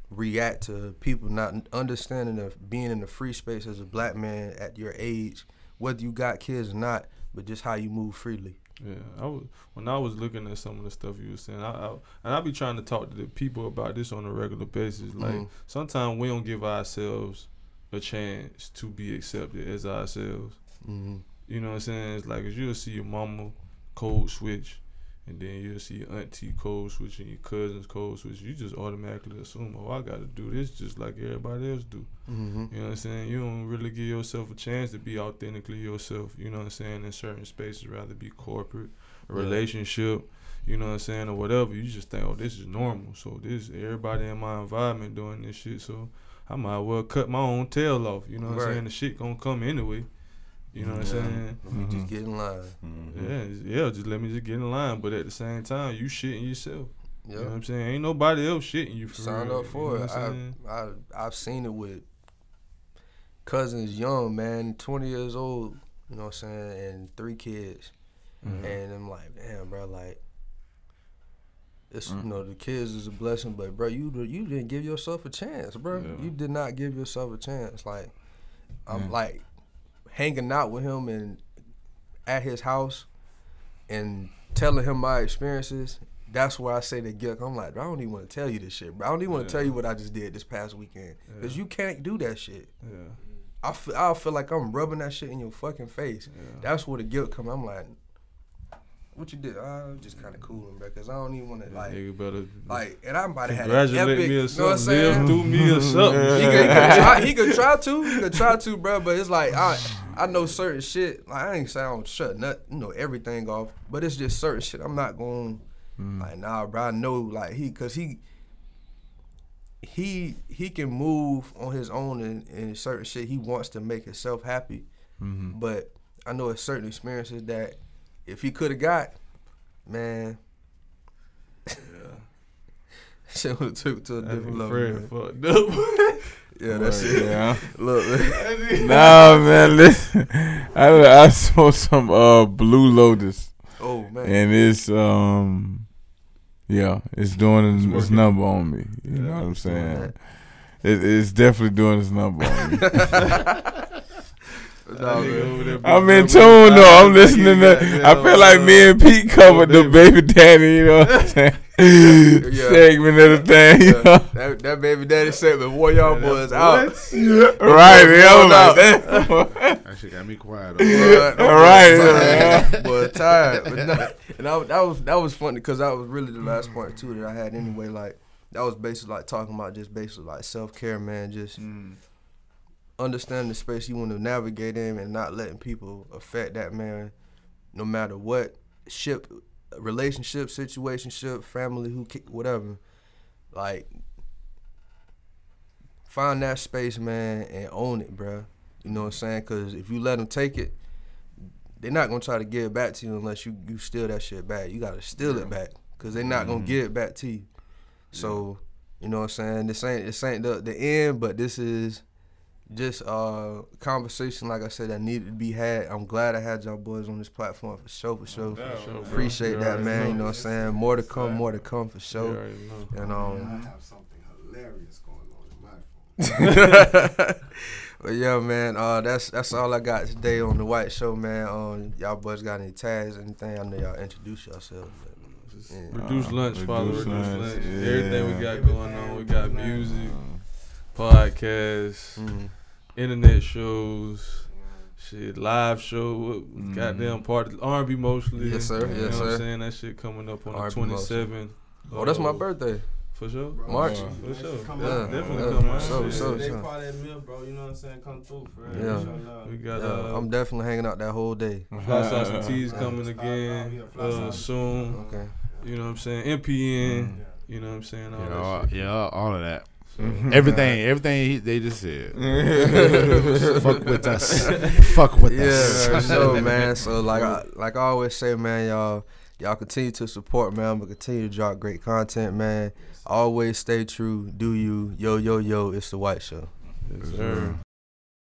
react to people not understanding of being in the free space as a black man at your age, whether you got kids or not, but just how you move freely. Yeah, I was, when I was looking at some of the stuff you were saying, I, I and I be trying to talk to the people about this on a regular basis. Like mm-hmm. sometimes we don't give ourselves a chance to be accepted as ourselves. Mm-hmm. You know what I'm saying? It's like as you'll see your mama code switch, And then you'll see auntie code switching, your cousins code switching. You just automatically assume, oh, I got to do this just like everybody else do. Mm-hmm. You know what I'm saying? You don't really give yourself a chance to be authentically yourself, you know what I'm saying, in certain spaces, rather be corporate, a yeah. relationship, you know what I'm saying, or whatever. You just think, oh, this is normal. So this everybody in my environment doing this shit, so I might well cut my own tail off. You know what right. I'm saying? The shit going to come anyway. You know what yeah. I'm saying? Let me mm-hmm. just get in line. Mm-hmm. Yeah, yeah, just let me just get in line. But at the same time, you shitting yourself. Yep. You know what I'm saying? Ain't nobody else shitting you for Signed real. Signed up for it. I, I, I've seen it with cousins young, man, twenty years old, you know what I'm saying, and three kids. Mm-hmm. And I'm like, damn, bro, like, it's, mm-hmm. you know, the kids is a blessing, but, bro, you, you didn't give yourself a chance, bro. Yeah. You did not give yourself a chance. Like, I'm mm-hmm. like, hanging out with him and at his house and telling him my experiences, that's where I say to Gilk, I'm like, I don't even want to tell you this shit, bro. I don't even yeah. want to tell you what I just did this past weekend. Because yeah. you can't do that shit. Yeah. I, f- I feel like I'm rubbing that shit in your fucking face. Yeah. That's where the guilt comes. I'm like, what you did? I'm just kind of cooling, bro, because I don't even want to, like, nigga better, like, and I'm about to have an epic, me or something, you know what I'm saying? Live through me or something. Yeah. He, could, he, could try, he could try to, he could try to, bro, but it's like, I I know certain shit, like, I ain't saying I don't shut nothing, you know, everything off, but it's just certain shit I'm not going, mm. like, nah, bro, I know, like, he, because he, he, he can move on his own and, and certain shit he wants to make himself happy, mm-hmm. but I know it's certain experiences that, if he could have got, man, yeah. shit would have took to a that different level. Fucked up. yeah, that shit. Yeah. Look, man. Nah, man, listen. I I smoked some uh Blue Lotus. Oh man. And it's um, yeah, it's doing its, its number on me. You yeah. know what I'm saying? It, it's definitely doing its number on me. No, man. I'm in tune though. I'm listening to. I feel like me and Pete covered the baby daddy. You know what I'm saying? yeah. Segment of the thing. You yeah. know? That, that baby daddy segment wore y'all yeah, boys out. Yeah. Right, y'all like that. That shit got me quiet. Right, right. Boy, tired. But no, and I, that was that was funny because that was really the last point too that I had anyway. Like that was basically like talking about just basically like self care, man. Just. Mm. Understanding the space you want to navigate in and not letting people affect that, man, no matter what ship, relationship, situationship, family, who, whatever. Like, find that space, man, and own it, bro. You know what I'm saying? Because if you let them take it, they're not going to try to give it back to you unless you, you steal that shit back. You got to steal yeah. it back because they're not mm-hmm. going to give it back to you. Yeah. So, you know what I'm saying? This ain't, this ain't the, the end, but this is... Just uh, conversation, like I said, that needed to be had. I'm glad I had y'all boys on this platform for sure, for sure. For sure Appreciate bro. that, man. You know what I'm saying? More to come, more to come for sure. And um, I have something hilarious going on in my phone. But yeah, man, uh, that's that's all I got today on the White Show, man. Um, y'all boys got any tags, anything? I know y'all introduce yourselves. Yeah. Reduced lunch, uh, follow Reduced lunch. lunch. Yeah. Everything we got going on, we got music. Podcasts, mm-hmm. internet shows, shit, live show, mm-hmm. goddamn party, R and B mostly. Yes, sir. You yes, know sir. what I'm saying? That shit coming up on R and B the twenty-seventh. Oh, oh, that's my birthday. For sure. Bro, March. Uh, for sure. Come yeah. out. Definitely yeah. come out. So, yeah. so, so. Part of that meal, bro. You know what I'm saying? Come through, bro. Yeah. yeah. We got, yeah. Uh, I'm definitely hanging out that whole day. Fly Sauce and Teas coming again uh, soon. Okay. You know what I'm saying? N P N. Yeah. You know what I'm saying? All yeah, all, yeah, all of that. Mm-hmm. Everything, everything he, they just said. Fuck with us. Fuck with yeah, us. Yeah, so man. So like, I, like I always say, man, y'all, y'all continue to support, man. But continue to drop great content, man. Always stay true. Do you? Yo, yo, yo. It's the White Show. Yes, sir.